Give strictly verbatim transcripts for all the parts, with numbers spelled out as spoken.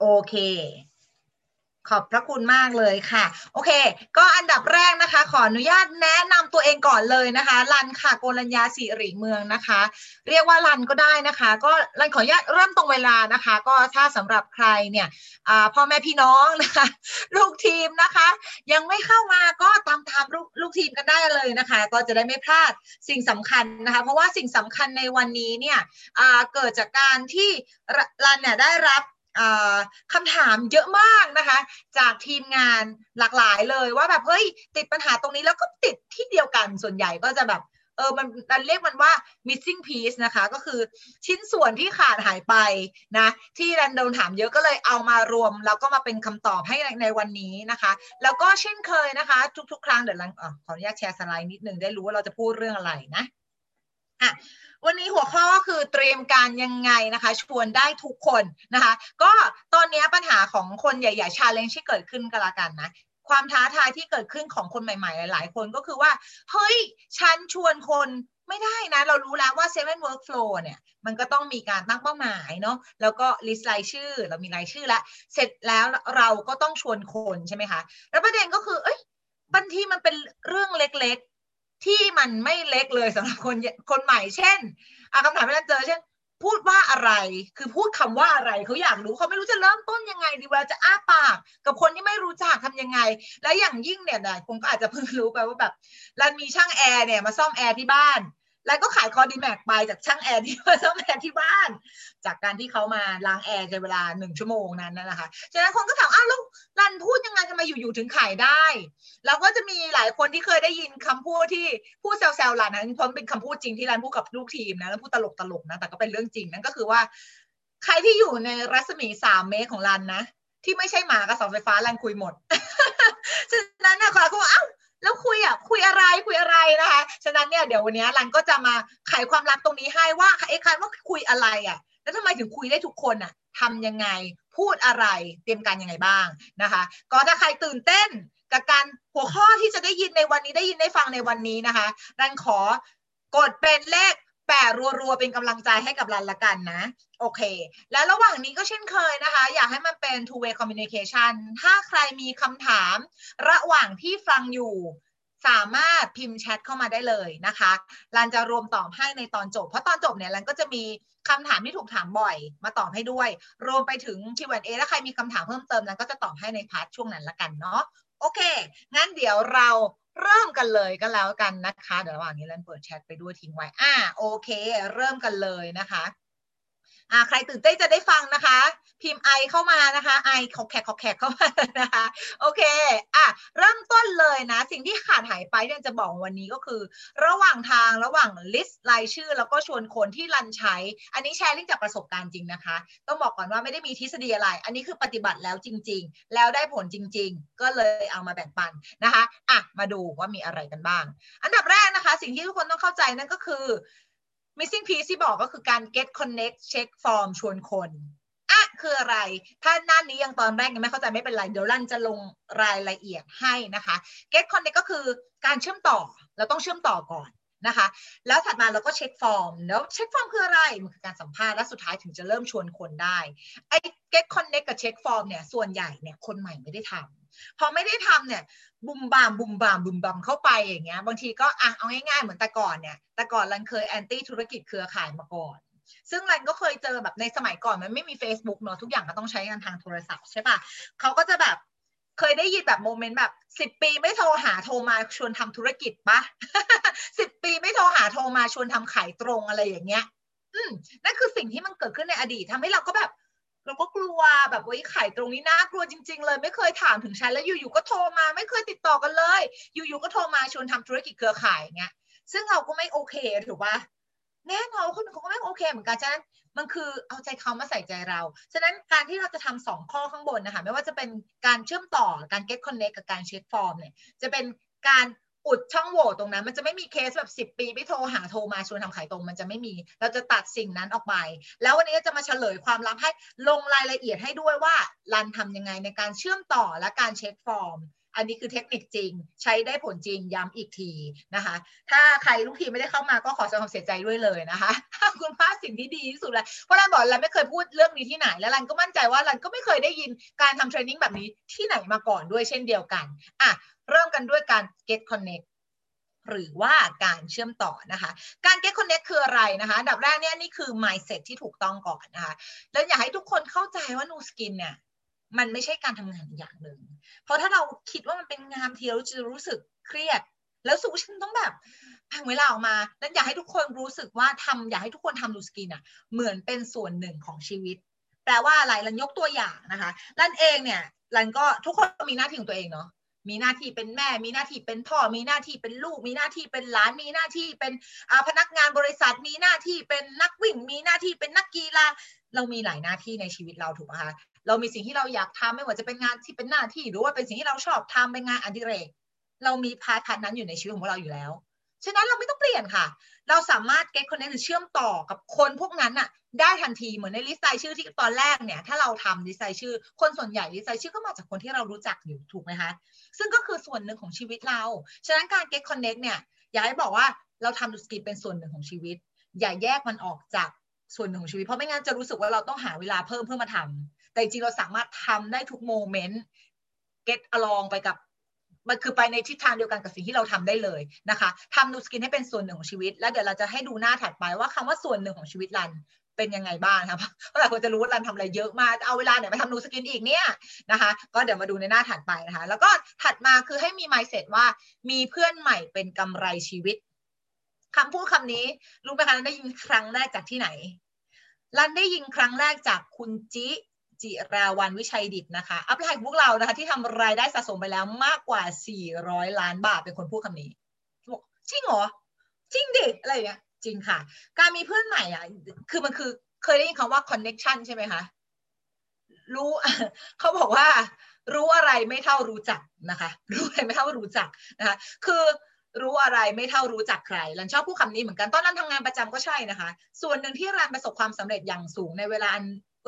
โอเคขอบพระคุณมากเลยค่ะโอเคก็อันดับแรกนะคะขออนุญาตแนะนำตัวเองก่อนเลยนะคะรันค่ะโกลัญญาสิริเมืองนะคะเรียกว่ารันก็ได้นะคะก็รันขออนุญาตเริ่มตรงเวลานะคะก็ถ้าสำหรับใครเนี่ยพ่อแม่พี่น้องนะคะลูกทีมนะคะยังไม่เข้ามาก็ตามตามลูกลูกทีมกันได้เลยนะคะก็จะได้ไม่พลาดสิ่งสำคัญนะคะเพราะว่าสิ่งสำคัญในวันนี้เนี่ยเกิดจากการที่รันเนี่ยได้รับคำถามเยอะมากนะคะจากทีมงานหลากหลายเลยว่าแบบเฮ้ยติดปัญหาตรงนี้แล้วก็ติดที่เดียวกันส่วนใหญ่ก็จะแบบเออมันมันเรียกมันว่า missing piece นะคะก็คือชิ้นส่วนที่ขาดหายไปนะที่รันโดนถามเยอะก็เลยเอามารวมแล้วก็มาเป็นคำตอบให้ในวันนี้นะคะแล้วก็เช่นเคยนะคะทุกๆครั้งเดี๋ยวรันอ๋อขออนุญาตแชร์สไลด์นิดนึงได้รู้ว่าเราจะพูดเรื่องอะไรนะอ่ะวันนี้หัวข้อก็คือเตรียมการยังไงนะคะชวนได้ทุกคนนะคะก็ตอนนี้ปัญหาของคนใหญ่ๆ challenge ที่เกิดขึ้นก็แล้วกันนะความท้าทายที่เกิดขึ้นของคนใหม่ๆหลายคนก็คือว่าเฮ้ยฉันชวนคนไม่ได้นะเรารู้แล้วว่าเซเว่น workflow เนี่ยมันก็ต้องมีการตั้งเป้าหมายเนาะแล้วก็ list รายชื่อเรามีรายชื่อแล้วเสร็จแล้วเราก็ต้องชวนคนใช่ไหมคะแล้วประเด็นก็คือเอ้ยบางทีมันเป็นเรื่องเล็กๆที่มันไม่เล็กเลยสำหรับคนคนใหม่เช่นคำถามที่เราเจอเช่นพูดว่าอะไรคือพูดคำว่าอะไรเขาอยากรู้เขาไม่รู้จะเริ่มต้นยังไงดีเวลาจะอ้าปากกับคนที่ไม่รู้จักทำยังไงและอย่างยิ่งเนี่ยนะคงก็อาจจะเพิ่งรู้ไปว่าแบบรันมีช่างแอร์เนี่ยมาซ่อมแอร์ที่บ้านแล้วก็ขายคอร์ดิแม็กไปจากช่างแอร์ที่มาซ่อมแอร์ที่บ้านจากการที่เขามาล้างแอร์ในเวลาหนึ่งชั่วโมงนั้นนั่นแหละค่ะฉะนั้นคนก็ถามอ้าวแล้วรันพูดยังไงทำไมอยู่ๆถึงขายได้แล้วก็จะมีหลายคนที่เคยได้ยินคำพูดที่พูดแซวๆรันนะเพราะเป็นคำพูดจริงที่รันพูดกับลูกทีมนะแล้วพูดตลกๆนะแต่ก็เป็นเรื่องจริงนั่นก็คือว่าใครที่อยู่ในรัศมีสามเมตรของรันนะที่ไม่ใช่หมากับเสาไฟฟ้ารันคุยหมด ฉะนั้นนะค่ะก็อ้าวแล้วคุยอ่ะคุยอะไรคุยอะไรนะคะฉะนั้นเนี่ยเดี๋ยววันนี้รันก็จะมาไขความลับตรงนี้ให้ว่าไอ้คันว่าคุยอะไรอ่ะแล้วทำไมถึงคุยได้ทุกคนอ่ะทำยังไงพูดอะไรเตรียมการยังไงบ้างนะคะก็ถ้าใครตื่นเต้นกับการหัวข้อที่จะได้ยินในวันนี้ได้ยินได้ฟังในวันนี้นะคะรันขอกดเป็นเลขแปดรัวๆเป็นกำลังใจให้กับรันละกันนะโอเคและระหว่างนี้ก็เช่นเคยนะคะอยากให้มันเป็น two way communication ถ้าใครมีคำถามระหว่างที่ฟังอยู่สามารถพิมพ์แชทเข้ามาได้เลยนะคะรันจะรวมตอบให้ในตอนจบเพราะตอนจบเนี่ยรันก็จะมีคำถามที่ถูกถามบ่อยมาตอบให้ด้วยรวมไปถึง คิว แอนด์ เอ ถ้าใครมีคำถามเพิ่มเติมรันก็จะตอบให้ในพาร์ทช่วงนั้นละกันเนาะโอเคงั้นเดี๋ยวเราเริ่มกันเลยก็แล้วกันนะคะเดี๋ยวระหว่างนี้รันเปิดแชทไปด้วยทิ้งไว้อ่าโอเคเริ่มกันเลยนะคะอ่าใครตื่นเต้นจะได้ฟังนะคะพิมพ์ไอเข้ามานะคะไอขอแขกขอแขกเข้ามานะคะโอเคอ่ะเริ่มต้นเลยนะสิ่งที่ขาดหายไปที่จะบอกวันนี้ก็คือระหว่างทางระหว่างลิสต์รายชื่อแล้วก็ชวนคนที่รันใช้อันนี้แชร์ลิงจากประสบการณ์จริงนะคะต้องบอกก่อนว่าไม่ได้มีทฤษฎีอะไรอันนี้คือปฏิบัติแล้วจริงๆแล้วได้ผลจริงๆก็เลยเอามาแบ่งปันนะคะอ่ะมาดูว่ามีอะไรกันบ้างอันดับแรกนะคะสิ่งที่ทุกคนต้องเข้าใจนั่นก็คือ missing piece ที่บอกก็คือการ get connect check form ชวนคนคืออะไรถ้าหน้านี้ยังตอนแรกยังไม่เข้าใจไม่เป็นไรเดี๋ยวรันจะลงรายละเอียดให้นะคะ get connect ก็คือการเชื่อมต่อเราต้องเชื่อมต่อก่อนนะคะแล้วถัดมาเราก็เช็คฟอร์มแล้วเช็คฟอร์มคืออะไรมันคือการสัมภาษณ์และสุดท้ายถึงจะเริ่มชวนคนได้ไอ้ get connect กับเช็คฟอร์มเนี่ยส่วนใหญ่เนี่ยคนใหม่ไม่ได้ทำพอไม่ได้ทำเนี่ยบุมบามบุมบามบุมบามเข้าไปอย่างเงี้ยบางทีก็อ่ะเอาง่ายๆเหมือนแต่ก่อนเนี่ยแต่ก่อนรันเคยแอนตี้ธุรกิจเครือข่ายมาก่อนซึ่งรันก็เคยเจอแบบในสมัยก่อนมันไม่มี Facebook เนอะทุกอย่างก็ต้องใช้กันทางโทรศัพท์ใช่ปะเขาก็จะแบบเคยได้ยินแบบโมเมนต์แบบสิบปีไม่โทรหาโทรมาชวนทำธุรกิจปะ สิบ ปีไม่โทรหาโทรมาชวนทำขายตรงอะไรอย่างเงี้ยอืมนั่นคือสิ่งที่มันเกิดขึ้นในอดีตทำให้เราก็แบบเราก็กลัวแบบว่าขายตรงนี้น่ากลัวจริงๆเลยไม่เคยถามถึงฉันแล้วอยู่ๆก็โทรมาไม่เคยติดต่อกันเลยอยู่ๆก็โทรมาชวนทำธุรกิจเครือข่ายเงี้ยซึ่งเราก็ไม่โอเคถูกปะแน่นอนคนเขาก็ไม่โอเคเหมือนกันฉะนั้นมันคือเอาใจเขามาใส่ใจเราฉะนั้นการที่เราจะทำสองข้อข้างบนนะคะไม่ว่าจะเป็นการเชื่อมต่อการ get connect กับการ check form เนี่ยจะเป็นการอุดช่องโหว่ตรงนั้นมันจะไม่มีเคสแบบสิบปีไม่โทรหาโทรมาชวนทำขายตรงมันจะไม่มีเราจะตัดสิ่งนั้นออกไปแล้ววันนี้จะมาเฉลยความลับให้ลงรายละเอียดให้ด้วยว่ารันทำยังไงในการเชื่อมต่อและการ check form อันนี้คือเทคนิคจริงใช้ได้ผลจริงย้ำอีกทีนะคะถ้าใครลูกทีมไม่ได้เข้ามาก็ขอแสดงความเสียใจด้วยเลยนะคะคุณพลาดสิ่งที่ดีที่สุดเลยเพราะรันบอกรันไม่เคยพูดเรื่องนี้ที่ไหนและรันก็มั่นใจว่ารันก็ไม่เคยได้ยินการทำเทรนนิ่งแบบนี้ที่ไหนมาก่อนด้วยเช่นเดียวกันอ่ะเริ่มกันด้วยการ get connectหรือว่าการเชื่อมต่อนะคะการ get connect คืออะไรนะคะดับแรกเนี่ยนี่คือ mindset ที่ถูกต้องก่อนนะคะแล้วอยากให้ทุกคนเข้าใจว่า นูสกิน เนี่ยมันไม่ใช่การทำงานอย่างหนึ่งเพราะถ้าเราคิดว่ามันเป็นงานที่เราจะรู้สึกเครียดแล้วสูฉันต้องแบบพังเวลาออกมาแล้วอยากให้ทุกคนรู้สึกว่าทำอยากให้ทุกคนทำ นูสกิน อ่ะเหมือนเป็นส่วนหนึ่งของชีวิตแปลว่าอะไรรันยกตัวอย่างนะคะรันเองเนี่ยรันก็ทุกคนมีหน้าที่ของตัวเองเนาะมีหน้าที่เป็นแม่มีหน้าที่เป็นพ่อมีหน้าที่เป็นลูกมีหน้าที่เป็นหลานมีหน้าที่เป็นพนักงานบริษัทมีหน้าที่เป็นนักวิ่งมีหน้าที่เป็นนักกีฬาเรามีหลายหน้าที่ในชีวิตเราถูกไหมคะเรามีสิ่งที่เราอยากทำไม่ว่าจะเป็นงานที่เป็นหน้าที่หรือว่าเป็นสิ่งที่เราชอบทำเป็นงานอดิเรกเรามีพาร์ทนั้นอยู่ในชีวิตของเราอยู่แล้วฉะนั้นเราไม่ต้องเปลี่ยนค่ะเราสามารถ get connect หรือเชื่อมต่อกับคนพวกนั้นน่ะได้ทันทีเหมือนในลิสต์รายชื่อที่ตอนแรกเนี่ยถ้าเราทำลิสต์รายชื่อคนส่วนใหญ่ลิสต์รายชื่อก็มาจากคนที่เรารู้จักอยู่ถูกไหมคะซึ่งก็คือส่วนหนึ่งของชีวิตเราฉะนั้นการ get connect เนี่ยอยากให้บอกว่าเราทำนูสกินเป็นส่วนหนึ่งของชีวิตอย่าแยกมันออกจากส่วนหนึ่งของชีวิตเพราะไม่งั้นจะรู้สึกว่าเราต้องหาเวลาเพิ่มเพื่อมาทำแต่จริงเราสามารถทำได้ทุกโมเมนต์ get along ไปกับมันคือไปในทิศทางเดียวกันกับสิ่งที่เราทำได้เลยนะคะทำนูสกินให้เป็นส่วนหนึ่งของชีวิตแล้วเดี๋ยวเราจะให้ดูหน้าถัดไปว่าคำว่าส่วนหนึ่งของชีวิตรันเป็นยังไงบ้างครับเพราะหลายคนจะรู้ว่ารันทำอะไรเยอะมากเอาเวลาไหนมาทำนูสกินอีกเนี่ยนะคะก็เดี๋ยวมาดูในหน้าถัดไปนะคะแล้วก็ถัดมาคือให้มี mindset ว่ามีเพื่อนใหม่เป็นกำไรชีวิตคำพูดคำนี้รู้ไหมคะรันได้ยินครั้งแรกจากที่ไหนรันได้ยินครั้งแรกจากคุณจิจิราวันวิชัยดิษฐ์นะคะอัพไลน์พวกเรานะคะที่ทำรายได้สะสมไปแล้วมากกว่าสี่ร้อยล้านบาทเป็นคนพูดคำนี้บอกจริงเหรอจริงดิอะไรอย่างเงี้ยจริงค่ะการมีเพื่อนใหม่อ่ะคือมันคือเคยได้ยินคำว่า connection ใช่ไหมคะรู้เขาบอกว่ารู้อะไรไม่เท่ารู้จักนะคะรู้อะไรไม่เท่ารู้จักนะคะคือรู้อะไรไม่เท่ารู้จักใครรันชอบพูดคำนี้เหมือนกันตอนรันทำงานประจำก็ใช่นะคะส่วนหนึ่งที่รันประสบความสำเร็จอย่างสูงในเวลา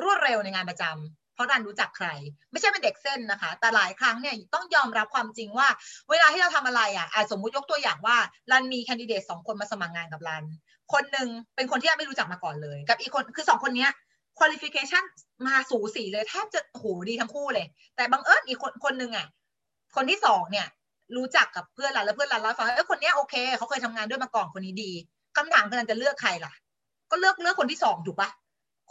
รวดเร็วในงานประจำเพราะรันรู้จักใครไม่ใช่เป็นเด็กเส้นนะคะแต่หลายครั้งเนี่ยต้องยอมรับความจริงว่าเวลาที่เราทำอะไรอ่ะสมมุติยกตัวอย่างว่ารันมีแคนดิเดตสองคนมาสมัครงานกับรันคนหนึ่งเป็นคนที่รันไม่รู้จักมาก่อนเลยกับอีกคนคือสองคนเนี้ยควอลิฟิเคชันมาสูสีเลยแทบจะโหดีทั้งคู่เลยแต่บังเอิญอีกคนคนหนึ่งอ่ะคนที่สองเนี่ยรู้จักกับเพื่อนรันแล้วเพื่อนรันเล่าฟังเออคนเนี้ยโอเคเขาเคยทำงานด้วยมาก่อนคนนี้ดีคำถามคือรันจะเลือกใครล่ะก็เลือกเลือกคนที่สองถูกปะ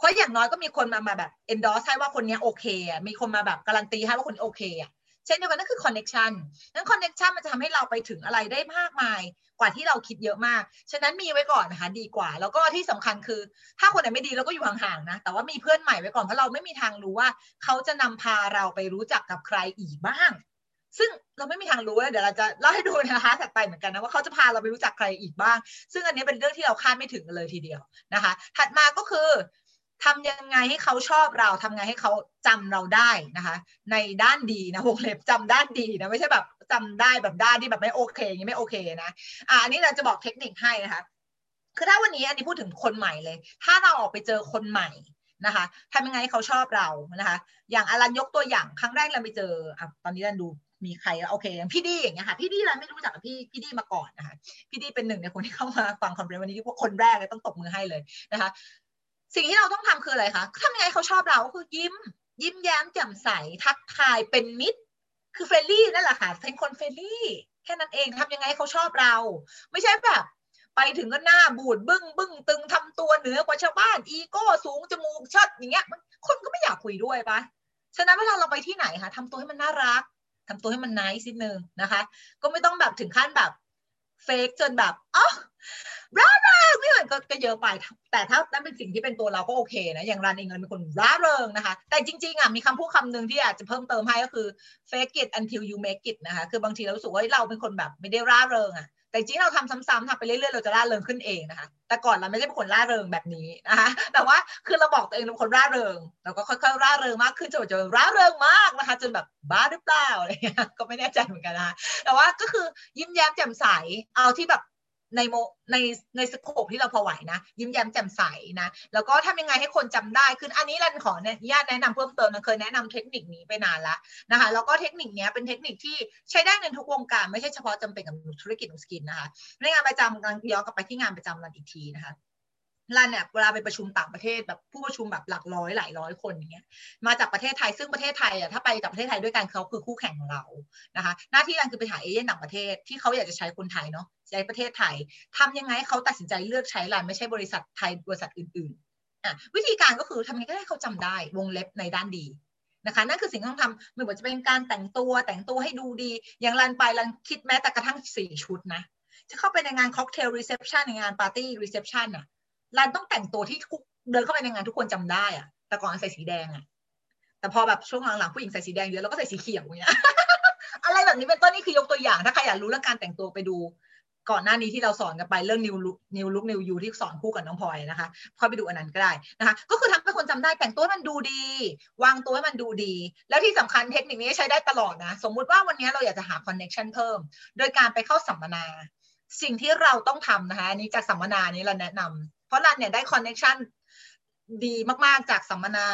เพราะอย่างน้อยก็มีคนมามาแบบ endorse ให้ว่าคนนี้โอเคอ่ะมีคนมาแบบการันตีให้ว่าคนโอเคอ่ะเช่นเดียวกันนั่นคือ connection นั้น connection มันจะทำให้เราไปถึงอะไรได้มากมายกว่าที่เราคิดเยอะมากฉะนั้นมีไว้ก่อนนะคะดีกว่าแล้วก็ที่สำคัญคือถ้าคนไหนไม่ดีเราก็อยู่ห่างๆนะแต่ว่ามีเพื่อนใหม่ไว้ก่อนเพราะเราไม่มีทางรู้ว่าเขาจะนำพาเราไปรู้จักกับใครอีกบ้างซึ่งเราไม่มีทางรู้เลยเดี๋ยวเราจะเล่าให้ดูนะคะถัดไปเหมือนกันนะว่าเขาจะพาเราไปรู้จักใครอีกบ้างซึ่งอันนี้เป็นเรื่องที่เราคาดไม่ถึงกันเลยทีเดียวนะคะถัดมาก็คือทำยังไงให้เขาชอบเราทำไงให้เขาจำเราได้นะคะในด้านดีนะวงเล็บจำด้านดีนะไม่ใช่แบบจำได้แบบด้านที่แบบไม่โอเคอย่างนี้ไม่โอเคนะอ่ะอันนี้เราจะบอกเทคนิคให้นะคะคือถ้าวันนี้อันนี้พูดถึงคนใหม่เลยถ้าเราออกไปเจอคนใหม่นะคะทำยังไงให้เขาชอบเรานะคะอย่างอลันยกตัวอย่างครั้งแรกเราไปเจออ่ะตอนนี้เราดูมีใครโอเคอย่างพี่ดีอย่างเงี้ยค่ะพี่ดีเราไม่รู้จักกับพี่พี่ดีมาก่อนนะคะพี่ดีเป็นหนึ่งในคนที่เข้ามาฟังคอนเทนต์วันนี้ที่พวกคนแรกเลยต้องตบมือให้เลยนะคะสิ่งที่เราต้องทำคืออะไรคะทำยังไงเขาชอบเราคือยิ้มยิ้มแย้มแจ่มใสทักทายเป็นมิตรคือเฟรนลี่นั่นแหละค่ะเป็นคนเฟรนลี่แค่นั้นเองทำยังไงเขาชอบเราไม่ใช่แบบไปถึงก็หน้าบูดบึ้งบึ้งตึงทำตัวเหนือกว่าชาวบ้านอีโก้สูงจมูกเชิดอย่างเงี้ยคนก็ไม่อยากคุยด้วยปะฉะนั้นเวลาเราไปที่ไหนค่ะทำตัวให้มันน่ารักทำตัวให้มันไนซ์นิดนึงนะคะก็ไม่ต้องแบบถึงขั้นแบบเฟกจนแบบอ๋อร่าเริงไม่เหมือนก็เยอะไปแต่ถ้านั่นเป็นสิ่งที่เป็นตัวเราก็โอเคนะอย่างรันเองเราเป็นคนร่าเริงนะคะแต่จริงๆอ่ะมีคำพูดคำหนึ่งที่อาจจะเพิ่มเติมให้ก็คือ fake it until you make it นะคะคือบางทีเราสึกว่าเราเป็นคนแบบไม่ได้ร่าเริงอ่ะแต่จริงเราทำซ้ำๆทำไปเรื่อยๆเราจะร่าเริงขึ้นเองนะคะแต่ก่อนเราไม่ได้เป็นคนร่าเริงแบบนี้นะคะแต่ว่าคือเราบอกตัวเองเป็นคนร่าเริงเราก็ค่อยๆร่าเริงมากขึ้นจนจนร่าเริงมากนะคะจนแบบบ้าหรือเปล่าอะไรเงี้ยก็ไม่แน่ใจเหมือนกันนะแต่ว่าก็คือยิ้มแย้มแจ่มใสเอาที่แบบ ในโมในในสโคปที่เราพอไหวนะยิ้มแย้มแจ่มใสนะแล้วก็ทำยังไงให้คนจำได้คืออันนี้รันขออนุญาตแนะนำเพิ่มเติมนะเคยแนะนำเทคนิคนี้ไปนานแล้วนะคะแล้วก็เทคนิคนี้เป็นเทคนิคที่ใช้ได้ในทุกวงการไม่ใช่เฉพาะจำเป็นกับธุรกิจของสกินนะคะในงานประจำกำลังย้อนกลับไปที่งานประจำรันอีกทีนะคะรันเนี่ยเวลาไปประชุมต่างประเทศแบบผู้ประชุมแบบหลักร้อยหลายร้อยคนอย่างเงี้ยมาจากประเทศไทยซึ่งประเทศไทยอ่ะถ้าไปกับประเทศไทยด้วยกันเขาคือคู่แข่งของเรานะคะหน้าที่รันคือไปหาเอเจนต์ต่างประเทศที่เขาอยากจะใช้คนไทยเนาะใช้ประเทศไทยทำยังไงเขาตัดสินใจเลือกใช้รันไม่ใช่บริษัทไทยบริษัทอื่นๆอ่ะวิธีการก็คือทำยังไงก็ได้เขาจำได้วงเล็บในด้านดีนะคะนั่นคือสิ่งที่ต้องทำไม่ว่าจะเป็นการแต่งตัวแต่งตัวให้ดูดีอย่างรันไปรันคิดแม้แต่กระทั่งสี่ชุดนะจะเข้าไปในงานค็อกเทลรีเซพชันในงานปาร์ตี้รีเซพชันอ่ะรันต้องแต่งตัวที่เดินเข้าไปในงานทุกคนจำได้อะแต่ก่อนใส่สีแดงอะแต่พอแบบช่วงหลังๆผู้หญิงใส่สีแดงเยอะแล้วก็ใส่สีเขียวอย่างเงี้ย อะไรแบบนี้เป็นต้นนี่คือยกตัวอย่างถ้าใครอยากรู้เรื่องการแต่งตัวไปดูก่อนหน้านี้ที่เราสอนกันไปเรื่อง new look new look new you ที่สอนคู่กับน้องพลอยนะคะพอไปดูอันนั้นก็ได้นะคะก็คือทำให้คนจำได้แต่งตัวให้มันดูดีวางตัวให้มันดูดีแล้วที่สำคัญเทคนิคนี้ใช้ได้ตลอดนะสมมุติว่าวันนี้เราอยากจะหา connection เพิ่มโดยการไปเข้าสัมมนาสิ่งที่เราต้องทำนะคะอันนี้จากสัมมนานี้เราแนะนำเพราะรันเนี่ยได้คอนเนคชั่นดีมากๆจากสัมมนา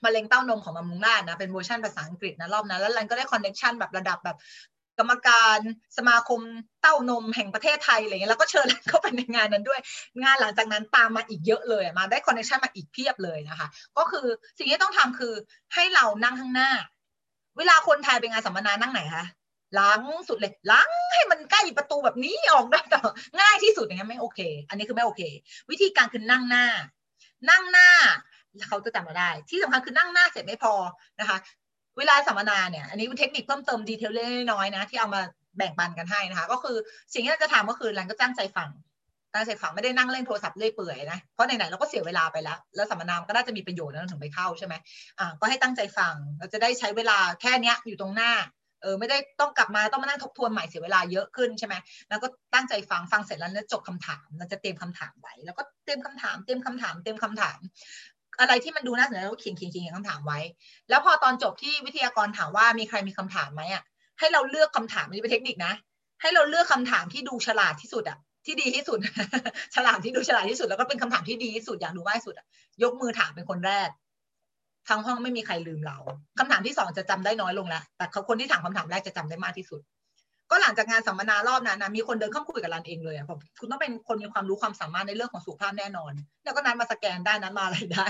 มะเร็งเต้านมของบำรุงราษฎร์นะเป็นเวอร์ชั่นภาษาอังกฤษนะรอบนั้นแล้วรันก็ได้คอนเนคชั่นแบบระดับแบบกรรมการสมาคมเต้านมแห่งประเทศไทยอะไรเงี้ยแล้วก็เชิญรันเข้าไปในงานนั้นด้วยงานหลังจากนั้นตามมาอีกเยอะเลยมาได้คอนเนคชั่นมาอีกเพียบเลยนะคะก็คือสิ่งที่ต้องทำคือให้เรานั่งข้างหน้าเวลาคนไทยไปงานสัมมนานั่งไหนคะหลังสุดเลยหลังให้มันใกล้ประตูแบบนี้ออกได้ต่อง่ายที่สุดอย่างเงี้ยไม่โอเคอันนี้คือไม่โอเควิธีการคือนั่งหน้านั่งหน้าเขาจะจำมาได้ที่สำคัญคือนั่งหน้าเสร็จไม่พอนะคะเวลาสัมมนาเนี่ยอันนี้เป็นเทคนิคเพิ่มเติมดีเทลเล็กน้อยนะที่เอามาแบ่งปันกันให้นะคะก็คือสิ่งที่เราจะทำก็คือรันก็ตั้งใจฟังตั้งใจฟังไม่ได้นั่งเล่นโทรศัพท์เรื่อยเปื่อยนะเพราะไหนๆเราก็เสียเวลาไปแล้วแล้วสัมมนาก็น่าจะมีประโยชน์นะถึงไปเข้าใช่ไหมอ่าก็ให้ตั้งใจฟังเราจะได้ใช้เวลาแค่เนี้ยอยู่ตรงหน้าเออไม่ได้ต้องกลับมาต้องมานั่งทบทวนใหม่เสียเวลาเยอะขึ้นใช่ไหมแล้วก็ตั้งใจฟังฟังเสร็จแล้วจบคำถามเราจะเตรียมคำถามไว้แล้วก็เตรียมคำถามเตรียมคำถามเตรียมคำถามอะไรที่มันดูน่าสนใจเราเขียนเขียนเขียนคำถามไว้แล้วพอตอนจบที่วิทยากรถามว่ามีใครมีคำถามไหมอ่ะให้เราเลือกคำถามนี่เป็นเทคนิคนะให้เราเลือกคำถามที่ดูฉลาดที่สุดอ่ะที่ดีที่สุด ฉลาดที่ดูฉลาดที่สุดแล้วก็เป็นคำถามที่ดีที่สุดอยากรู้มากที่สุดยกมือถามเป็นคนแรกทั้งห้องไม่มีใครลืมเราคำถามที่สองจะจำได้น้อยลงแล้วแต่คนที่ถามคำถามแรกจะจำได้มากที่สุดก็หลังจากงานสัมมนารอบนั้นนะมีคนเดินเข้าคุยกับรันเองเลยอะคุณต้องเป็นคนมีความรู้ความสามารถในเรื่องของสุขภาพแน่นอนแล้วก็นั้นมาสแกนได้นั้นมาอะไรได้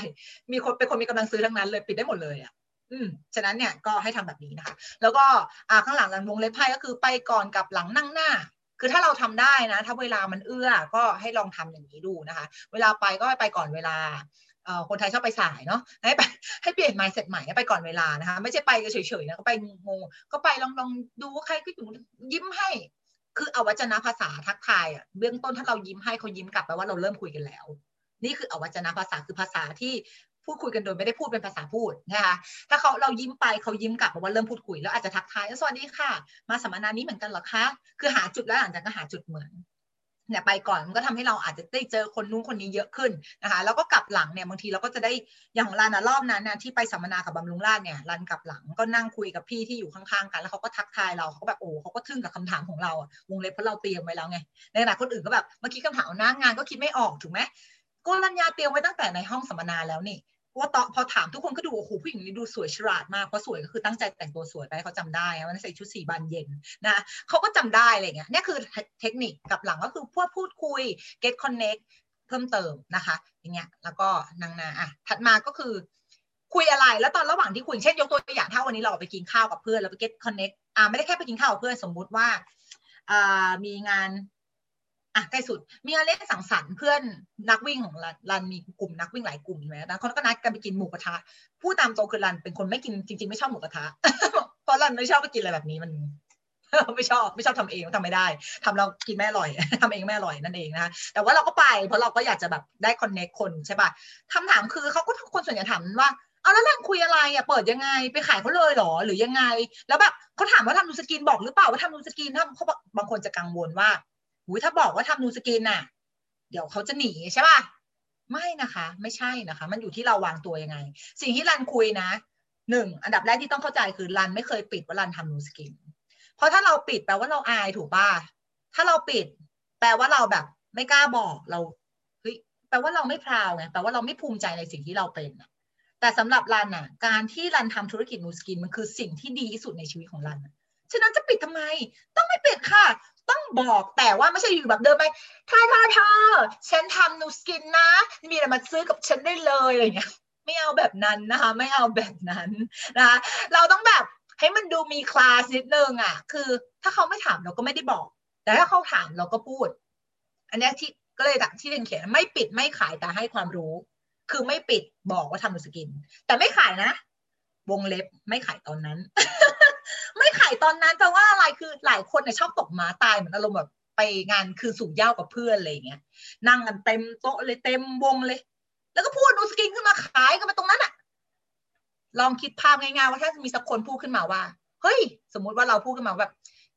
มีคนเป็นคนมีกำลังซื้อทั้งนั้นเลยปิดได้หมดเลยอะอืมฉะนั้นเนี่ยก็ให้ทำแบบนี้นะคะแล้วก็อ่าข้างหลังรันวงเล็บไพ่ก็คือไปก่อนกับหลังนั่งหน้าคือถ้าเราทำได้นะถ้าเวลามันเอื้อก็ให้ลองทำอย่างนี้ดูนะคะเวลาไปก็ไปก่อนเวลาคนไทยชอบไปสายเนาะให้ไปให้เปลี่ยน mindset ใหม่ไปก่อนเวลานะคะไม่ใช่ไปเฉยๆนะก็ไปงงก็ไปลองลองดูว่าใครก็อยู่ยิ้มให้คืออวัจนภาษาทักทายอ่ะเบื้องต้นถ้าเรายิ้มให้เขายิ้มกลับแปลว่าเราเริ่มคุยกันแล้วนี่คืออวัจนภาษาคือภาษาที่พูดคุยกันโดยไม่ได้พูดเป็นภาษาพูดนะคะถ้าเขาเรายิ้มไปเขายิ้มกลับแปลว่าเริ่มพูดคุยแล้วอาจจะทักทายสวัสดีค่ะมาสัมมนานี้เหมือนกันเหรอคะคือหาจุดแล้วหลังจากก็หาจุดเหมือนเนี่ยไปก่อนมันก็ทำให้เราอาจจะได้เจอคนนู้นคนนี้เยอะขึ้นนะคะแล้วก็กลับหลังเนี่ยบางทีเราก็จะได้อย่างของรันนะรอบนั้นนะที่ไปสัมมนากับบำรุงราษฎร์เนี่ยรันกลับหลังก็นั่งคุยกับพี่ที่อยู่ข้างๆกันแล้วเขาก็ทักทายเราเขาแบบโอ้เขาก็ทึ่งกับคำถามของเราอะวงเล็บเพราะเราเตรียมไว้แล้วไงในขณะคนอื่นก็แบบเมื่อกี้คำถามหน้างานก็คิดไม่ออกถูกไหมก็รัญญาเตรียมไว้ตั้งแต่ในห้องสัมมนาแล้วนี่ว่าตอนพอถามทุกคนก็ดูโอ้โหผู้หญิงนี่ดูสวยฉลาดมากเพราะสวยก็คือตั้งใจแต่งตัวสวยไปเขาจำได้วันใส่ชุดสีบานเย็นนะเขาก็จำได้อะไรเงี้ยนี่คือเทคนิคกับหลังก็คือพวกพูดคุย get connect เพิ่มเติมนะคะอย่างเงี้ยแล้วก็นางนาอ่ะถัดมาก็คือคุยอะไรแล้วตอนระหว่างที่คุยเช่นยกตัวอย่างถ้าวันนี้เราไปกินข้าวกับเพื่อนเราไป get connect อ่ะไม่ได้แค่ไปกินข้าวกับเพื่อนสมมุติว่าอ่ามีงานอ่ะใกล้สุดมีงานเลี้ยงสังสรรค์เพื่อนนักวิ่งของรันรันมีกลุ่มนักวิ่งหลายกลุ่มอยู่แล้วนะเขาก็นัดกันไปกินหมูกระทะพูดตามตรงคือรันเป็นคนไม่กินจริงๆไม่ชอบหมูกระทะเพราะรันไม่ชอบไปกินอะไรแบบนี้มันไม่ชอบไม่ชอบทำเองทำไม่ได้ทำเรากินไม่อร่อยทำเองไม่อร่อยนั่นเองนะคะแต่ว่าเราก็ไปเพราะเราก็อยากจะแบบได้คอนเนคคนใช่ป่ะคำถามคือเขาก็คนส่วนใหญ่ถามว่าเอาแล้วนั่งคุยอะไรอ่ะเปิดยังไงไปขายเขาเลยหรอหรือยังไงแล้วแบบเขาถามว่าทำนูสกินบอกหรือเปล่าว่าทำนูสกินถ้าเขาบางคนจะกังวลว่าถ้าบอกว่าทำนูสกินน่ะเดี๋ยวเขาจะหนีใช่ป่ะไม่นะคะไม่ใช่นะคะมันอยู่ที่เราวางตัวยังไงสิ่งที่รันคุยนะหนึ่งอันดับแรกที่ต้องเข้าใจคือรันไม่เคยปิดว่ารันทำนูสกินเพราะถ้าเราปิดแปลว่าเราอายถูกป่ะ ถ้าเราปิดแปลว่าเราแบบไม่กล้าบอกเราเฮ้ยแปลว่าเราไม่พราวไงแปลว่าเราไม่ภูมิใจในสิ่งที่เราเป็นแต่สำหรับรันอ่ะการที่รันทำธุรกิจนูสกินมันคือสิ่งที่ดีที่สุดในชีวิตของรันฉะนั้นจะปิดทำไมต้องไม่ปิดค่ะต้องบอกแต่ว่าไม่ใช่อยู่แบบเดิมไปท่าท่าเธอฉันทำนูสกินนะมีอะไรมาซื้อกับฉันได้เลยอะไรเงี้ยไม่เอาแบบนั้นนะคะไม่เอาแบบนั้นนะคะเราต้องแบบให้มันดูมีคลาสนิดนึงอ่ะคือถ้าเขาไม่ถามเราก็ไม่ได้บอกแต่ถ้าเขาถามเราก็พูดอันนี้ที่ก็เลยจากที่เรียนเขียนไม่ปิดไม่ขายแต่ให้ความรู้คือไม่ปิดบอกว่าทำนูสกินแต่ไม่ขายนะวงเล็บไม่ขายตอนนั้น ไม่ขายตอนนั้นแต่ว่าอะไรคือหลายคนเนี่ยชอบตกม้าตายเหมือนอารมณ์แบบไปงานคือสู่เหย้ากับเพื่อนอะไรอย่างเงี้ยนั่งกันเต็มโต๊ะเลยเต็มวงเลยแล้วก็พูดนูสกินขึ้นมาขายกันมาตรงนั้นอะลองคิดภาพง่ายๆว่าถ้ามีสักคนพูดขึ้นมาว่าเฮ้ยสมมุติว่าเราพูดขึ้นมาแบบ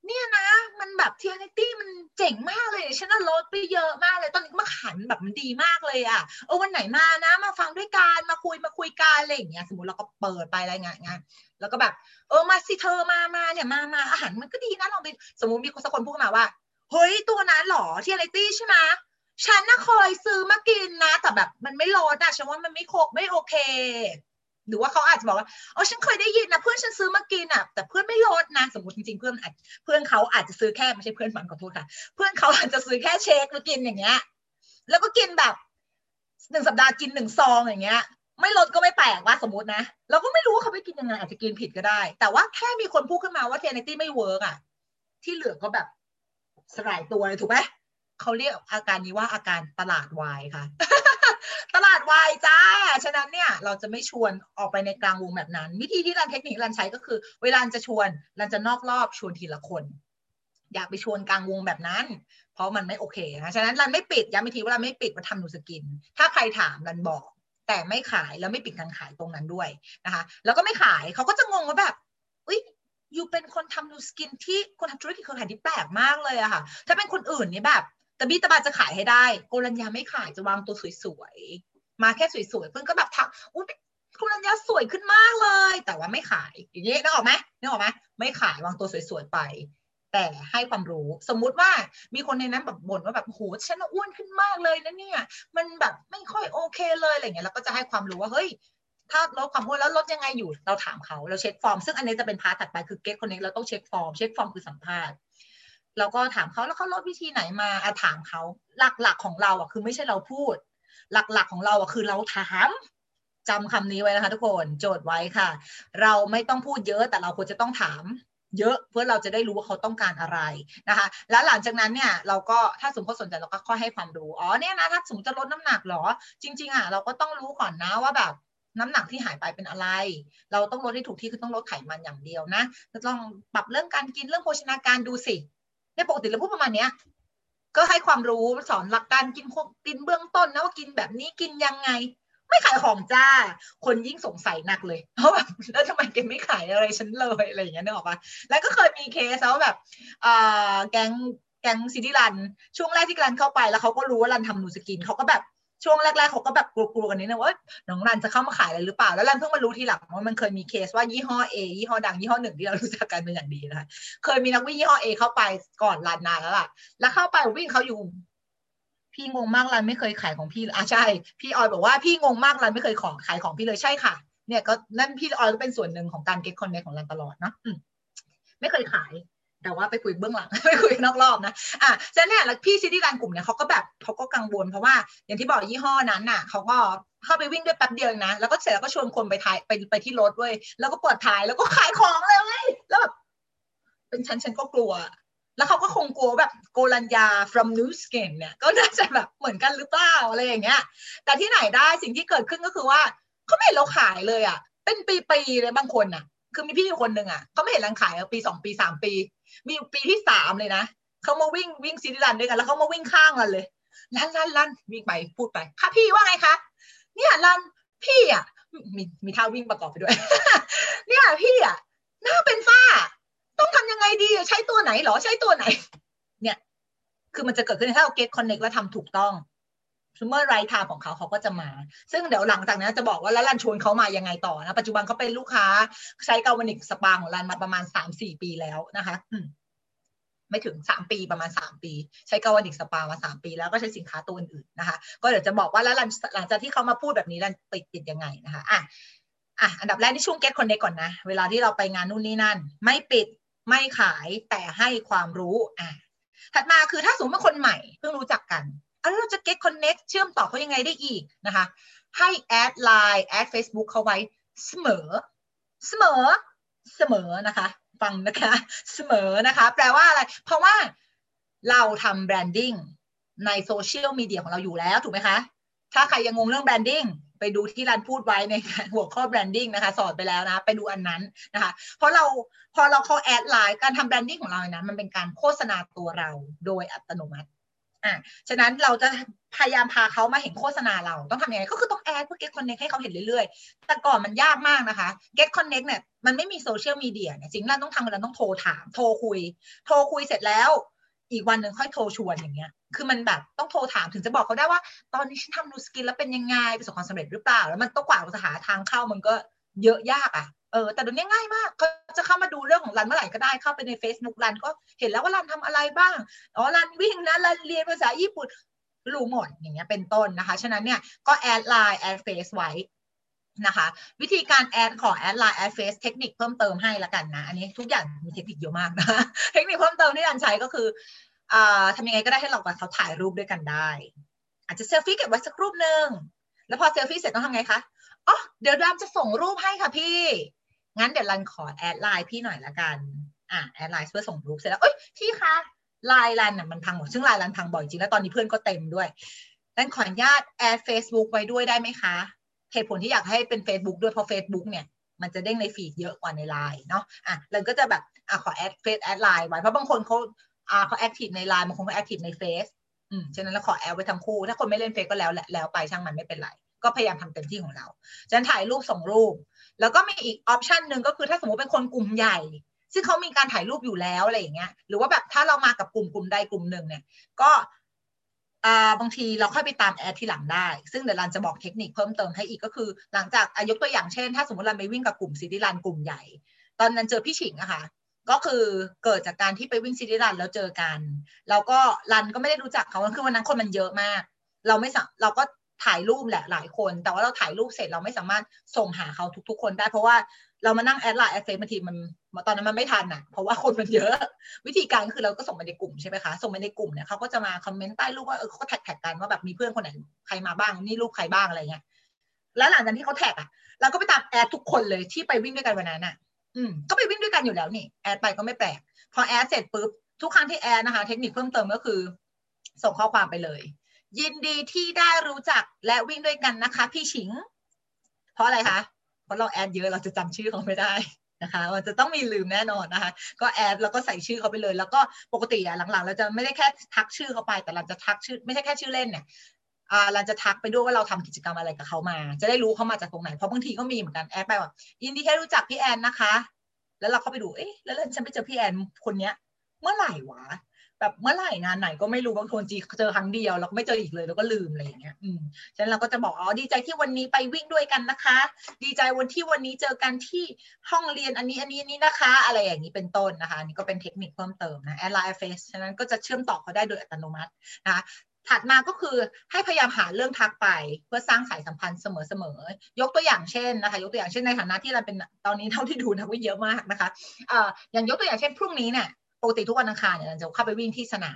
เนี่ยนะมันแบบเทียนิตี้มันเจ๋งมากเลยฉันน่ะลดไปเยอะมากเลยตอนนี้มาขันแบบมันดีมากเลยอ่ะเออวันไหนมานะมาฟังด้วยกันมาคุยมาคุยกันอะไรอย่างเงี้ยสมมติเราก็เปิดไปรายงานงานแล้วก็แบบเออมาสิเธอมามาเนี่ยมามาอาหารมันก็ดีนะลองไปสมมติมีคนสักคนพูดมาว่าเฮ้ยตัวนั้นหรอเทียนิตี้ใช่ไหมฉันน่ะเคยซื้อมากินนะแต่แบบมันไม่ลดนะฉันว่ามันไม่โคไม่โอเคหรือว่าเขาอาจจะบอกว่าอ๋อฉันเคยได้ยินนะเพื่อนฉันซื้อมากินอ่ะแต่เพื่อนไม่ลดนะสมมติจริงๆเพื่อนอาจเพื่อนเขาอาจจะซื้อแค่ไม่ใช่เพื่อนฝันขอโทษค่ะเพื่อนเขาอาจจะซื้อแค่เชคมากินอย่างเงี้ยแล้วก็กินแบบหนึ่งสัปดาห์กินหนึ่งซองอย่างเงี้ยไม่ลดก็ไม่แปลกว่าสมมตินะเราก็ไม่รู้ว่าเขาไปกินยังไงอาจจะกินผิดก็ได้แต่ว่าแค่มีคนพูดขึ้นมาว่าเทนิตี้ไม่เวิร์กอ่ะที่เหลือก็แบบสลายตัวเลยถูกไหมเขาเรียกอาการนี้ว่าอาการตลาดวายค่ะ ตลาดวายจ้าฉะนั้นเนี่ยเราจะไม่ชวนออกไปในกลางวงแบบนั้นวิธีที่รันเทคนิครันใช้ก็คือเวลาจะชวนรันจะนอกรอบชวนทีละคนอย่าไปชวนกลางวงแบบนั้นเพราะมันไม่โอเคนะฉะนั้นรันไม่ปิดย้ำอีกทีว่ารันไม่ปิดว่าทำนูสกินถ้าใครถามรันบอกแต่ไม่ขายแล้วไม่ปิดการขายตรงนั้นด้วยนะคะแล้วก็ไม่ขายเขาก็จะงงว่าแบบอุ๊ยอยู่เป็นคนทำนูสกินที่คนทำธุรกิจเครือข่ายที่แปลกมากเลยอะค่ะถ้าเป็นคนอื่นนี่แบบตะบี้ตะบาจะขายให้ได้โกรัญญาไม่ขายจะวางตัวสวยๆมาแค่สวยๆเพื่อนก็แบบทักอุ๊ยโกรัญญาสวยขึ้นมากเลยแต่ว่าไม่ขายอย่างนี้นึกออกไหมนึกออกไหมไม่ขายวางตัวสวยๆไปแต่ให้ความรู้สมมุติว่ามีคนในนั้นแบบบ่นว่าแบบโหฉันอ้วนขึ้นมากเลยนะเนี่ยมันแบบไม่ค่อยโอเคเลยอะไรเงี้ยแล้วก็จะให้ความรู้ว่าเฮ้ยถ้าลดความอ้วนแล้วลดยังไงอยู่เราถามเขาเราเช็คฟอร์มซึ่งอันนี้จะเป็นพาร์ทถัดไปคือ Get Connect เราต้องเช็คฟอร์มเช็คฟอร์มคือสัมภาษณ์เราก็ถามเขาแล้วเขาลดวิธีไหนมาอะถามเขาหลักๆของเราอ่ะคือไม่ใช่เราพูดหลักๆของเราอ่ะคือเราถามจำคำนี้ไว้นะคะทุกคนโจทย์ไว้ค่ะเราไม่ต้องพูดเยอะแต่เราควรจะต้องถามเยอะเพื่อเราจะได้รู้ว่าเขาต้องการอะไรนะคะแล้วหลังจากนั้นเนี่ยเราก็ถ้าสมมติสนใจเราก็ค่อยให้ความรู้อ๋อเนี่ยนะถ้าสมมติจะลดน้ำหนักหรอจริงๆอ่ะเราก็ต้องรู้ก่อนนะว่าแบบน้ำหนักที่หายไปเป็นอะไรเราต้องลดให้ถูกที่คือต้องลดไขมันอย่างเดียวนะต้องปรับเรื่องการกินเรื่องโภชนาการดูสิในปกติเราพูดประมาณนี้ก็ให้ความรู้สอนหลักการกินกินเบื้องต้นนะว่ากินแบบนี้กินยังไงไม่ขายของจ้าคนยิ่งสงสัยหนักเลยเพราะแบบแล้วทำไมแกไม่ขายอะไรฉันเลยอะไรอย่างเงี้ยนึกออกปะแล้วก็เคยมีเคสแล้วแบบแก๊งแก๊งซิตี้รันช่วงแรกที่รันเข้าไปแล้วเขาก็รู้ว่ารันทำนูสกินเขาก็แบบช่วงแรกๆเขาก็แบบกลัวๆกันนิดนึงว่าน้องรันจะเข้ามาขายอะไรหรือเปล่าแล้วรันเพิ่งมารู้ทีหลังว่ามันเคยมีเคสว่ายี่ห้อ A ยี่ห้อดังยี่ห้อหนึ่งที่เรารู้จักกันเป็นอย่างดีนะคะเคยมีนักวิ่งยี่ห้อ A เข้าไปก่อนรันนานแล้วล่ะแล้วเข้าไปวิ่งเขาอยู่พี่งงมากรันไม่เคยขายของพี่อ่ะใช่พี่ออยบอกว่าพี่งงมากรันไม่เคยขอขายของพี่เลยใช่ค่ะเนี่ยก็นั่นพี่ออยก็เป็นส่วนหนึ่งของการ Get Connect ของรันตลอดเนาะไม่เคยขายแต่ว่าไปคุยเบื้องหลังไปคุยนอกรอบนะอ่ะฉะนั้นเนี่ยพี่ซิตี้รันกลุ่มเนี่ยเขาก็แบบเขาก็กังวลเพราะว่าอย่างที่บอกยี่ห้อนั้นน่ะเขาก็เข้าไปวิ่งด้วยแป๊บเดียวนะแล้วก็เสร็จแล้วก็ชวนคนไปถ่ายไปไปที่รถเว้ยแล้วก็เปิดถ่ายแล้วก็ขายของเลยเว้ยแล้วแบบเป็นฉันฉันก็กลัวแล้วเขาก็คงกลัวแบบโกรัญญา from new skin เนี่ยก็น่าจะแบบเหมือนกันหรือเปล่าอะไรอย่างเงี้ยแต่ที่ไหนได้สิ่งที่เกิดขึ้นก็คือว่าเขาไม่เราขายเลยอ่ะเป็นปีๆเลยบางคนอ่ะคือมีพี่อยู่คนหนึ่งอ่ะเขาไม่เห็นรันขายปีสองปีสามปีมีปีที่สามเลยนะเขามาวิ่งวิ่งซีรีส์รันด้วยกันแล้วเขามาวิ่งข้างกันเลยรันรันรันวิ่งไปพูดไปค่ะพี่ว่าไงคะเนี่ยรันพี่อ่ะมีมีท่าวิ่งประกอบไปด้วย เนี่ยพี่อ่ะหน้าเป็นฝ้าต้องทำยังไงดีใช้ตัวไหนหรอใช้ตัวไหน เนี่ยคือมันจะเกิดขึ้นถ้าเรา Get Connect และทำถูกต้องเมื่อไรทางของเขาเขาก็จะมาซึ่งเดี๋ยวหลังจากนั้นจะบอกว่าแล้วรันชวนเขามายังไงต่อนะปัจจุบันเขาเป็นลูกค้าใช้กาวนิกสปาของรันมาประมาณ สามถึงสี่ ปีแล้วนะคะ ไม่ถึงสามปีประมาณสามปีใช้กาวนิกสปามาสามปีแล้วก็ใช้สินค้าตัวอื่นๆนะคะก็เดี๋ยวจะบอกว่าแล้วหลังจากที่เขามาพูดแบบนี้เราติดติดยังไงนะคะอ่ะอ่ะอันดับแรกที่ช่วง Get Connect ก่อนนะเวลาที่เราไปงานนู่นนี่นั่นไม่ปิดไม่ขายแต่ให้ความรู้อ่ะถัดมาคือถ้าสมมติว่าคนใหม่เพิ่งรู้จักกันแล้วเราจะ Get Connect เชื่อมต่อเขายังไงได้อีกนะคะให้แอด ไลน์ แอด Facebook เขาไว้เสมอเสมอเสมอนะคะฟังนะคะเสมอนะคะแปลว่าอะไรเพราะว่าเราทำแบรนดิ้งในโซเชียลมีเดียของเราอยู่แล้วถูกไหมคะถ้าใครยังงงเรื่องแบรนดิ้งไปดูที่รันพูดไว้ในหัวข้อแบรนดิ้งนะคะสอนไปแล้วนะไปดูอันนั้นนะคะเพราะเราพอเราเข้าแอดไลน์การทำแบรนดิ้งของเราเนี่ยมันเป็นการโฆษณาตัวเราโดยอัตโนมัติอ่ะฉะนั้นเราจะพยายามพาเขามาเห็นโฆษณาเราต้องทำยังไงก็คือต้องแอดเพื่อ Get Connect ให้เขาเห็นเรื่อยๆแต่ก่อนมันยากมากนะคะ Get Connect เนี่ยมันไม่มีโซเชียลมีเดียเนี่ยสิ่งแรกต้องทำเราต้องโทรถามโทรคุยโทรคุยเสร็จแล้วอีกวันหนึ่งค่อยโทรชวนอย่างเงี้ยคือมันแบบต้องโทรถามถึงจะบอกเขาได้ว่าตอนนี้ฉันทำนูสกินแล้วเป็นยังไงประสบความสำเร็จหรือเปล่าแล้วมันต้องกว่าจะหาทางเข้ามันก็เยอะยากอ่ะเออแต่ตอนนี้ง่ายมากเขาจะเข้ามาดูเรื่องของรันเมื่อไหร่ก็ได้เข้าไปใน Facebook รันก็เห็นแล้วว่ารันทำอะไรบ้างอ๋อรันวิ่งนะรันเรียนภาษาญี่ปุ่นรู้หมดอย่างเงี้ยเป็นต้นนะคะฉะนั้นเนี่ยก็แอดไลน์แอดเฟซไว้นะคะวิธีการแอดขอแอดไลน์แอดเฟซเทคนิคเพิ่มเติมให้ละกันนะอันนี้ทุกอย่างมีเทคนิคเยอะมากนะเทคนิคเพิ่มเติมที่รันใช้ก็คืออ่าทำยังไงก็ได้ให้เรากับเขาถ่ายรูปด้วยกันได้อาจจะเซลฟี่เก็บไว้สักรูปนึงแล้วพอเซลฟี่เสร็จต้องทำไงคะอ๋อเดี๋ยวรันจะส่งรูปให้ค่ะพี่งั้นเดี๋ยวรันขอแอดไลน์พี่หน่อยละกันอ่ะแอดไลน์เพื่อส่งรูปเสร็จแล้วเอ้ยพี่คะไลน์รันน่ะมันพังหมดซึ่งไลน์รันพังบ่อยจริงแล้วตอนนี้เพื่อนก็เต็มด้วยรันขออนุญาตแอด Facebook ไว้ด้วยได้ไหมคะเหตุผลที่อยากให้เป็น Facebook ด้วยเพราะ Facebook เนี่ยมันจะเด้งในฟีดเยอะกว่าในไลน์เนาะอ่ะรันก็จะแบบอ่ะขอแอดเฟซแอดไลน์ไว้เพราะบางคนเขาอ่าเขาแอคทีฟในไลน์บางคนเขาแอคทีฟในเฟซอืมฉะนั้นเราขอแอดไว้ทั้งคู่ถ้าคนไม่เล่นเฟซก็แล้วแล้วไปช่างมันไม่เป็นไรก็พยายามทำเต็มที่ของเราฉะนั้นถ่ายรูปส่งรูปแล้วก็มีอีกออปชันหนึ่งก็คือถ้าสมมติเป็นคนกลุ่มใหญ่ซึ่งเขามีการถ่ายรูปอยู่แล้วอะไรอย่างเงี้ยหรือว่าแบบถ้าเรามากับกลุ่มกลุ่มใดกลุ่มหนึ่งเนี่ยก็บางทีเราค่อยไปตามแอดที่หลังได้ซึ่งเดี๋ยวรันจะบอกเทคนิคเพิ่มเติมให้อีกก็คือหลังจากยกตัวอย่างเช่นถ้าสมมติรันไปวิ่งกับกลุ่มซิตี้รันกลุ่มใหญ่ตอนนั้นเจอพี่ฉิงอะค่ะก็คือเกิดจากการที่ไปวิ่งซิตี้รันแล้วเจอกันแล้วก็รันก็ไม่ได้รู้จักเขาคือวันนั้นคนมันเยอะมากเราไม่เราก็ถ่ายรูปแหละหลายคนแต่ว่าเราถ่ายรูปเสร็จเราไม่สามารถส่งหาเขาทุกๆคนได้เพราะว่าเรามานั่งแอดไลน์แอดเฟซบางทีมันตอนนั้นมันไม่ทันอ่ะเพราะว่าคนมันเยอะวิธีการคือเราก็ส่งไปในกลุ่มใช่ไหมคะส่งไปในกลุ่มเนี่ยเขาก็จะมาคอมเมนต์ใต้รูปว่าเออเขาแท็กแท็กกันว่าแบบมีเพื่อนคนไหนใครมาบ้างนี่รูปใครบ้างอะไรเงี้ยแล้วหลังจากที่เขาแท็กอ่ะเราก็ไปตามแอดทุกคนเลยที่ไปวิ่งด้วยกันวันนั้นอ่ะอืมก็ไปวิ่งด้วยกันอยู่แล้วนี่แอดไปก็ไม่แปลกพอแอดเสร็จปุ๊บทุกครั้งที่แอดนะคะเทคนิคเพิ่มเติมก็คือส่งข้อความไปเลยยินดีที่ได้รู้จักและวิ่งด้วยกันนะคะพี่ฉิงเพราะอะไรคะเพราะเราแอดเยอะเราจะจำชื่อเขาไม่ได้นะคะมันจะต้องมีลืมแน่นอนนะคะก็แอดแล้วก็ใส่ชื่อเขาไปเลยแล้วก็ปกติอะหลังๆเราจะไม่ได้แค่ทักชื่อเขาไปแต่เราจะทักชื่อไม่ใช่แค่ชื่อเล่นเนี่ยอ่าเราจะทักไปด้วยว่าเราทำกิจกรรมอะไรกับเขามาจะได้รู้เขามาจากตรงไหนเพราะบางทีก็มีเหมือนกันแอดไปว่ายินดีที่รู้จักพี่แอนนะคะแล้วเราเข้าไปดูเอ๊ะแล้วฉันไปเจอพี่แอนคนเนี้ยเมื่อไหร่วะแบบเมื่อไหร่งานไหนก็ไม่รู้บางคนเจอครั้งเดียวแล้วไม่เจออีกเลยแล้วก็ลืมอะไรอย่างเงี้ยอืมฉะนั้นเราก็จะบอกอ๋อดีใจที่วันนี้ไปวิ่งด้วยกันนะคะดีใจวันที่วันนี้เจอกันที่ห้องเรียนอันนี้อันนี้นี้นะคะอะไรอย่างนี้เป็นต้นนะคะนี่ก็เป็นเทคนิคเพิ่มเติมนะแอดไลน์เฟซฉะนั้นก็จะเชื่อมต่อเขาได้โดยอัตโนมัตินะถัดมาก็คือให้พยายามหาเรื่องทักไปเพื่อสร้างสายสัมพันธ์เสมอๆยกตัวอย่างเช่นนะคะยกตัวอย่างเช่นในฐานะที่เราเป็นตอนนี้เท่าที่ดูนะก็เยอะมากนะคะเอ่ออย่างยกตัวอย่างเช่นพรุ่งนี้เนี่ยปกติทุกวันอังคารเนี่ยเราจะเข้าไปวิ่งที่สนาม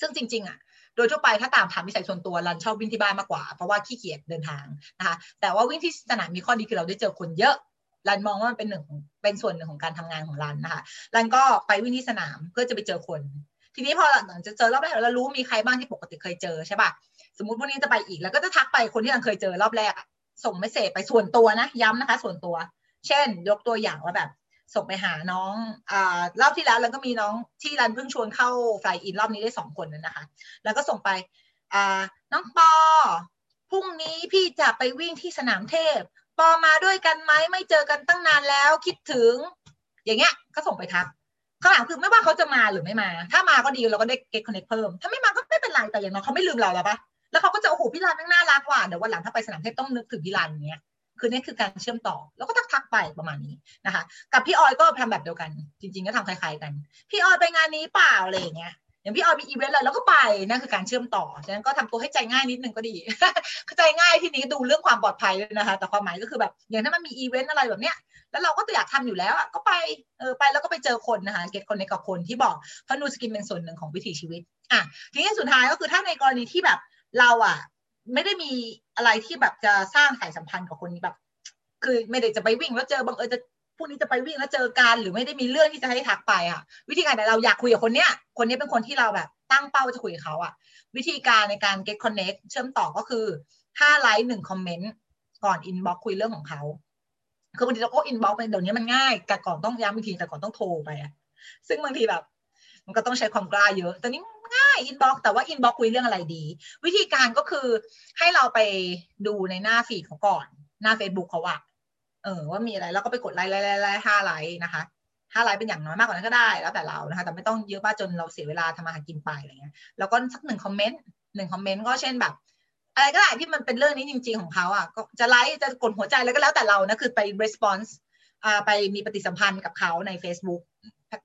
ซึ่งจริงๆอ่ะโดยทั่วไปถ้าตามถามวิสัยส่วนตัวเราชอบวิ่งที่บ้านมากกว่าเพราะว่าขี้เกียจเดินทางนะคะแต่ว่าวิ่งที่สนามมีข้อดีคือเราได้เจอคนเยอะรันมองว่ามันเป็นหนึ่งเป็นส่วนหนึ่งของการทำงานของรันนะคะรันก็ไปวิ่งที่สนามเพื่อจะไปเจอคนทีนี้พอหลังจะเจอรอบแรกเรารู้มีใครบ้างที่ปกติเคยเจอใช่ป่ะสมมติวันนี้จะไปอีกแล้วก็จะทักไปคนที่เราเคยเจอรอบแรกส่งเมสเสจไปส่วนตัวนะย้ำนะคะส่วนตัวเช่นยกตัวอย่างว่าแบบส่งไปหาน้องอ่ารอบที่แล้วแล้วก็มีน้องที่รันเพิ่งชวนเข้าไฟอินรอบนี้ได้สองคนนั่นนะคะแล้วก็ส่งไปอ่าน้องปอพรุ่งนี้พี่จะไปวิ่งที่สนามเทพปอมาด้วยกันไหมไม่เจอกันตั้งนานแล้วคิดถึงอย่างเงี้ยก็ส่งไปทักข้างหลังคือไม่ว่าเขาจะมาหรือไม่มาถ้ามาก็ดีเราก็ได้เก็ตคอนเนคเพิ่มถ้าไม่มาก็ไม่เป็นไรแต่อย่างน้อยเขาไม่ลืมเราแล้วปะแล้วเขาก็จะโอ้โหพี่รันน่ารักกว่าเดี๋ยววันหลังถ้าไปสนามเทพต้องนึกถึงพี่รันเงี้ย คือนี่คือการเชื่อมต่อแล้วก็ทักทักไปประมาณนี้นะคะกับพี่ออยก็ทำแบบเดียวกันจริงๆก็ทำคล้ายๆกันพี่ออยไปงานนี้เปล่าอะไรอย่างเงี้ยอย่างพี่ออยมีอีเวนต์อะไรแล้วก็ไปนั่นคือการเชื่อมต่อฉะนั้นก็ทำตัวให้ใจง่ายนิดนึงก็ดีใจง่ายที่นี้ดูเรื่องความปลอดภัยด้วยนะคะแต่ความหมายก็คือแบบอย่างถ้ามันมีอีเวนต์อะไรแบบเนี้ยแล้วเราก็อยากทำอยู่แล้วก็ไปเออไปแล้วก็ไปเจอคนนะคะ get connect กับคนที่บอกเพราะนูสกินเป็นส่วนหนึ่งของวิถีชีวิตอ่ะทีนี้สุดท้ายก็คือถ้าในกรณีที่แบบเราอ่ะไม่ได้มีอะไรที่แบบจะสร้างสายสัมพันธ์กับคนแบบคือไม่ได้จะไปวิ่งแล้วเจอบังเอิญจะพวกนี้จะไปวิ่งแล้วเจอกันหรือไม่ได้มีเรื่องที่จะให้ทักไปค่ะวิธีการแต่เราอยากคุยกับคนเนี้ยคนนี้เป็นคนที่เราแบบตั้งเป้าจะคุยกับเขาอะวิธีการในการ get connect เชื่อมต่อก็คือห้าไลค์หนึ่งคอมเมนต์ก่อน inbox คุยเรื่องของเขาคือบางทีเราก็ inbox ไปเดี๋ยวนี้มันง่ายแต่ก่อนต้องย้ำอีกทีแต่ก่อนต้องโทรไปอะซึ่งบางทีแบบมันก็ต้องใช้ความกล้าเยอะแต่นี้ง่าย inbox แต่ว่า inbox คุยเรื่องอะไรดีวิธีการก็คือให้เราไปดูในหน้าฟีดเขาก่อนหน้า Facebook เขาอะเออว่ามีอะไรแล้วก็ไปกดไลค์ไลค์ไลค์ห้าไลค์นะคะห้าไลค์เป็นอย่างน้อยมากกว่านั้นก็ได้แล้วแต่เรานะคะแต่ไม่ต้องเยอะมากจนเราเสียเวลาทำมาหากินไปอะไรเงี้ยแล้วก็สักหนึ่งคอมเมนต์หนึ่งคอมเมนต์ก็เช่นแบบอะไรก็ได้ที่มันเป็นเรื่องนี้จริงๆของเขาอ่ะก็จะไลค์จะกดหัวใจแล้วก็แล้วแต่เรานะคือไป response อ่าไปมีปฏิสัมพันธ์กับเขาใน Facebook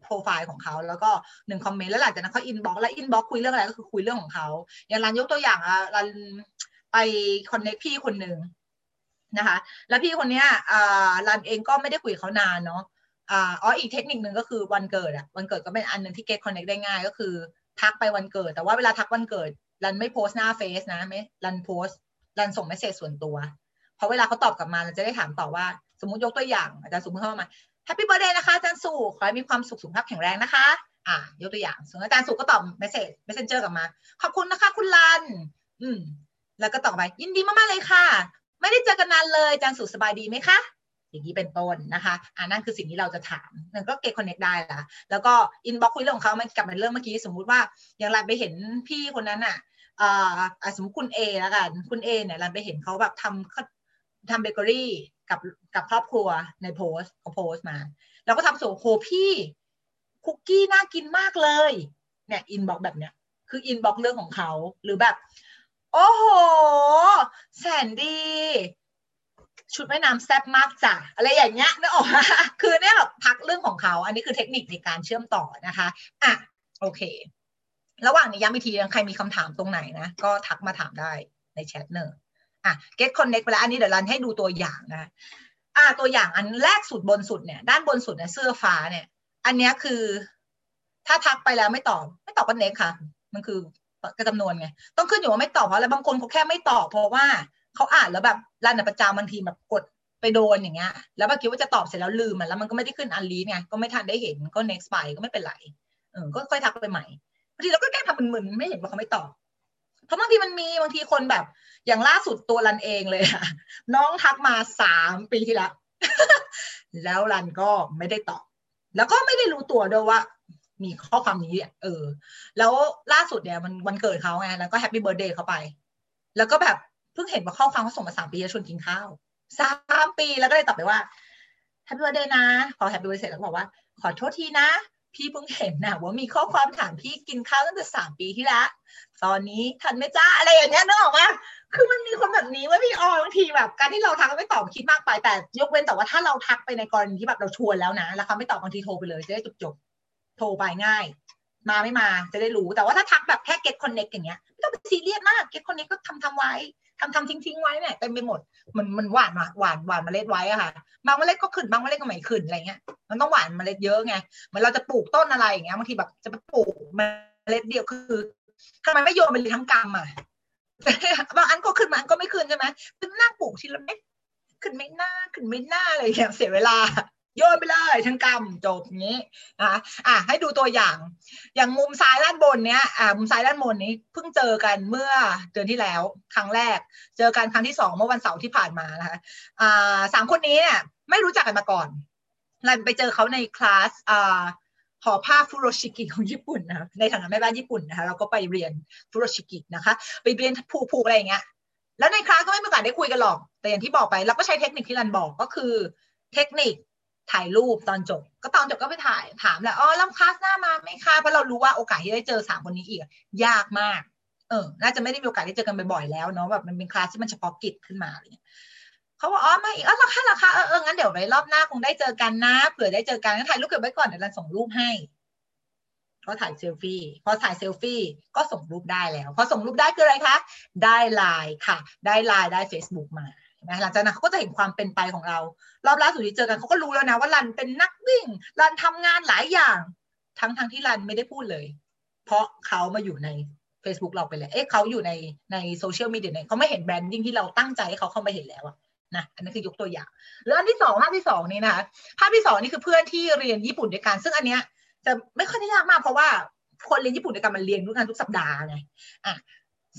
profile ของเขาแล้วก็หนึ่งคอมเมนต์แล้วหลังจากนั้นเขา inbox แล้ว inbox คุยเรื่องอะไรก็คือคุยเรื่องของเขาอย่างรันยกตัวอย่างอ่ะรันไป connect พี่คนหนึ่งนะคะแล้วพี่คนเนี้ยรันเองก็ไม่ได้คุยเขานานเนาะอ๋ออีกเทคนิคหนึ่งก็คือวันเกิดอะวันเกิดก็เป็นอันหนึ่งที่ get connect ได้ง่ายก็คือทักไปวันเกิดแต่ว่าเวลาทักวันเกิดรันไม่โพสหน้าเฟซนะไม่รันโพสรันส่งเมสเซจส่วนตัวเพราะเวลาเขาตอบกลับมาเราจะได้ถามต่อว่าสมมติยกตัวอย่างอาจารย์สุขเข้ามาแฮปปี้เบอร์เดย์นะคะอาจารย์สุขขอให้มีความสุขสุขภาพแข็งแรงนะคะอ่ายกตัวอย่างส่วนอาจารย์สุขก็ตอบเมสเซจเมสเซนเจอร์กลับมาขอบคุณนะคะคุณรันอืมแล้วก็ตอบไปยินดีมากๆเลยค่ะไม่ได้เจอกันนานเลยอาจารย์สุขสบายดีไหมคะอย่างนี้เป็นต้นนะคะอ่านั่นคือสิ่งที่เราจะถามนั่นก็ get connect ได้ละแล้วก็ inbox คุยเรื่องของเขามันกลับมาเรื่องเมื่อกี้สมมุติว่าอย่างรันไปเห็นพี่คนนั้นอ่ะอ่าสมมติคุณ A แล้วกันคุณ A เนี่ยรันไปเห็นเขาแบบทำทำเบเกอรี่กับกับครอบครัวในโพสเขาโพสมาแล้วก็ทำส่งโหพี่คุกกี้น่ากินมากเลยเนี่ย inbox แบบเนี้ยคือ inbox เรื่องของเขาหรือแบบโอ้โหแสนดีชุดว่ายน้ำแซ่บมากจ้ะอะไรอย่างเงี้ยนึกออกคือเนี่ยแบบพักเรื่องของเขาอันนี้คือเทคนิคในการเชื่อมต่อนะคะอ่ะโอเคระหว่างนี้ย้ำอีกทีใครมีคำถามตรงไหนนะก็ทักมาถามได้ในแชทเนอะอ่ะ get connect ไปแล้วอันนี้เดี๋ยวรันให้ดูตัวอย่างนะอ่ะตัวอย่างอันแรกสุดบนสุดเนี่ยด้านบนสุดเนี่ยเสื้อฟ้าเนี่ยอันเนี้ยคือถ้าทักไปแล้วไม่ตอบไม่ตอบก็ next ค่ะมันคือก็จำนวนไงต้องขึ้นอยู่ว่าไม่ตอบเพราะอะไรบางคนเขาแค่ไม่ตอบเพราะว่าเขาอ่านแล้วแบบรันประจำบางทีแบบกดไปโดนอย่างเงี้ยแล้วบางทีว่าจะตอบเสร็จแล้วลืมมันแล้วมันก็ไม่ได้ขึ้นอันลีดไงก็ไม่ทันได้เห็นก็ next ไปก็ไม่เป็นไรเออก็ค่อยทักไปใหม่บางทีเราก็แกล้งทำมึนๆไม่เห็นว่าเขาไม่ตอบเพราะบางทีมันมีบางทีคนแบบอย่างล่าสุดตัวรันเองเลยอะน้องทักมาสามปีที่แล้ว แล้วรันก็ไม่ได้ตอบแล้วก็ไม่ได้รู้ตัวด้วยว่ามีข้อความนี้เออแล้วล่าสุดเนี่ยมันวันเกิดเขาไงแล้วก็แฮปปี้เบิร์ดเดย์เขาไปแล้วก็แบบเพิ่งเห็นว่าข้อความเขาส่งมาสามปีแล้วชวนกินข้าวสามปีแล้วก็เลยตอบไปว่าแฮปปี้เบิร์ดเดย์นะพอแฮปปี้เบิร์ดเดย์เสร็จแล้วบอกว่าขอโทษทีนะพี่เพิ่งเห็นนะว่ามีข้อความถามพี่กินข้าวตั้งแต่สามปีที่แล้วตอนนี้ทันไหมจ้าอะไรอย่างเงี้ยนึกออกปะคือมันมีคนแบบนี้ว่าพี่ออบางทีแบบการที่เราทักไม่ตอบคิดมากไปแต่ยกเว้นแต่ว่าถ้าเราทักไปในกรณีที่แบบเราชวนแล้วนะแล้วเขาไม่ตอบบางทีโทรไปเลยจะได้จบโทรไปง่ายมาไม่มาจะได้รู้แต่ว่าถ้าทักแบบแค่ get connect อย่างเงี้ยไม่ต้องไปซีเรียสมาก get connect ก็ทำทำไว้ทำทำทิ้งทิ้งไว้เนี่ยเต็มไปหมดมันมันหวานว่ะหวานหวานเมล็ดไว้อะค่ะบางเมล็ดก็ขึ้นบางเมล็ดก็ไม่ขึ้นอะไรเงี้ยมันต้องหวานเมล็ดเยอะไงเหมือนเราจะปลูกต้นอะไรอย่างเงี้ยบางทีแบบจะไปปลูกเมล็ดเดียวคือทำไมไม่โยนไปเลยทั้งกำอ่ะบางอันก็ขึ้นบางอันก็ไม่ขึ้นใช่ไหมเป็นหน้าปลูกทีละเม็ดขึ้นไม่หน้าขึ้นไม่หน้าอะไรเงี้ยเสียเวลาโยนไปเลยทั้งกำจบงี้นะคะอ่ะให้ดูตัวอย่างอย่างมุมซ้ายด้านบนเนี้ยอ่ามุมซ้ายด้านบนนี้เพิ่งเจอกันเมื่อเดือนที่แล้วครั้งแรกเจอกันครั้งที่สองเมื่อวันเสาร์ที่ผ่านมานะคะอ่าสามคนนี้เนี่ยไม่รู้จักกันมาก่อนเราไปเจอเขาในคลาสอ่าหอผ้าฟุโรชิกิของญี่ปุ่นนะในฐานะแม่บ้านญี่ปุ่นนะคะเราก็ไปเรียนฟุโรชิกินะคะไปเรียนผูกๆอะไรอย่างเงี้ยแล้วในคลาสก็ไม่มีโอกาสได้คุยกันหรอกแต่อย่างที่บอกไปเราก็ใช้เทคนิคที่รันบอกก็คือเทคนิคถ่ายรูปตอนจบก็ตอนจบก็ไปถ่ายถามแหละอ๋อแล้วคลาสหน้ามาไหมคะเพราะเรารู้ว่าโอกาสที่ได้เจอสามคนนี้อีกยากมากเออน่าจะไม่ได้มีโอกาสได้เจอกันบ่อยๆแล้วเนาะแบบมันเป็นคลาสที่มันเฉพาะกิจขึ้นมาเลยเข เขาบอกอ๋อมาอีกอ๋อราคาราคาเออเอองั้นเดี๋ยวไว้รอบหน้าคงได้เจอกันนะเผื่อได้เจอกันก็ถ่ายรูปเก็บไว้ก่อนเดี๋ยวเราส่งรูปให้ก็ถ่ายเซลฟี่พอถ่ายเซลฟี่ก็ส่งรูปได้แล้วพอส่งรูปได้คืออะไรคะได้ไลน์ค่ะได้ไลน์ได้ Facebook มาหลังจากนั้นเขาก็จะเห็นความเป็นไปของเรารอบล่าสุดที่เจอกันเขาก็รู้แล้วนะว่ารันเป็นนักวิ่งรันทำงานหลายอย่างทั้งทั้งที่รันไม่ได้พูดเลยเพราะเขามาอยู่ใน Facebook เราไปแล้วเอ๊ะเขาอยู่ในในโซเชียลมีเดียเนี่ยเขาไม่เห็นแบรนดิ้งที่เราตั้งใจให้เขาเข้ามาเห็นแล้วอะนะอันนี้คือยกตัวอย่างแล้วอันที่สองภาพที่สองนี่นะคะภาพที่สองนี่คือเพื่อนที่เรียนญี่ปุ่นด้วยกันซึ่งอันเนี้ยจะไม่ค่อยได้ยากมากเพราะว่าคนเรียนญี่ปุ่นด้วยกันมันเรียนด้วยกันทุกสัปดาห์ไงอ่ะ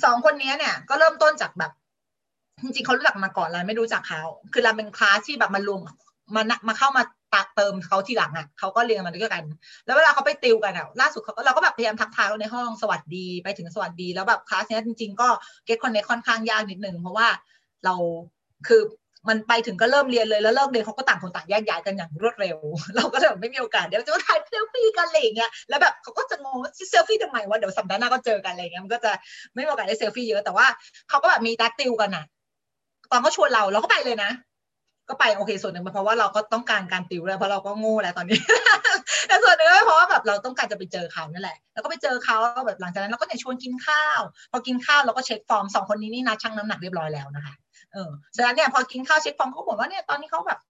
สองคนนี้เนี่ยก็เริ่มต้นจากแบบจริงๆเขารู้จักมาก่อนเราไม่รู้จักเขาคือเราเป็นคลาสที่แบบมารวมมามาเข้ามาตัดเติมเขาทีหลังอ่ะเขาก็เรียนมาด้วยกันแล้วเวลาเขาไปติวกันอ่ะล่าสุดเขาก็เราก็แบบพยายามทักทายเขาในห้องสวัสดีไปถึงสวัสดีแล้วแบบคลาสนี้จริงๆก็ Get Connect ค่อนข้างยากนิดนึงเพราะว่าเราคือมันไปถึงก็เริ่มเรียนเลยแล้วเลิกเรียนเขาก็ต่างคนต่างแยกย้ายกันอย่างรวดเร็วเราก็เลยไม่มีโอกาสเดี๋ยวจะถ่ายเซลฟี่กันอะไรอย่างเงี้ยแล้วแบบเขาก็จะงงเซลฟี่ทำไมวะเดี๋ยวสัปดาห์หน้าก็เจอกันอะไรเงี้ยมันก็จะไม่มีโอกาสได้เซลฟี่เยอะแต่ว่าเขาก็แบบมีนัดติวกันอ่ะตอนเขาชวนเราเราก็ไปเลยนะก็ไปโอเคส่วนหนึ่งเพราะว่าเราก็ต้องการการติวเลยเพราะเราก็โง่แล้วตอนนี้แต่ส่วนหนึ่งก็เพราะว่าแบบเราต้องการจะไปเจอเขานั่นแหละแล้วก็ไปเจอเขาแบบหลังจากนั้นเราก็เนี่ยชวนกินข้าวพอกินข้าวเราก็เช็คฟอร์มสองคนนี้นี่นัดชั่งน้ำหนักเรียบร้อยแล้วนะคะเออฉะนั้นเนี่ยพอกินข้าวเช็คฟอร์มเขาบอกว่าเนี่ยตอนนี้เขาแบบ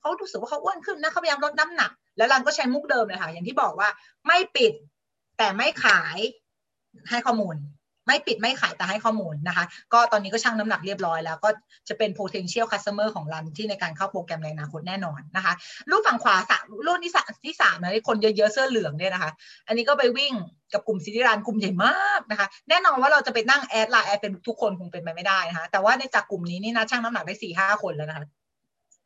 เขารู้สึกว่าเขาอ้วนขึ้นนะเขาพยายามลดน้ำหนักแล้วรันก็ใช้มุกเดิมเลยค่ะอย่างที่บอกว่าไม่ปิดแต่ไม่ขายให้ข้อมูลไม่ปิดไม่ขายแต่ให้ข้อมูลนะคะก็ตอนนี้ก็ชั่งน้ำหนักเรียบร้อยแล้วก็จะเป็น potential customer ของรันที่ในการเข้าโปรแกรมในอนาคตแน่นอนนะคะรูปฝั่งขวารูปที่สามนะคนเยอะๆเสื้อเหลืองเนี่ยนะคะอันนี้ก็ไปวิ่งกับกลุ่มซิติรันกลุ่มใหญ่มากนะคะแน่นอนว่าเราจะไปนั่งแอดไลน์แอดเป็นทุกคนคงเป็นไปไม่ได้นะคะแต่ว่าในจากกลุ่มนี้นี่นะชั่งน้ำหนักได้สี่ห้าคนแล้วนะคะ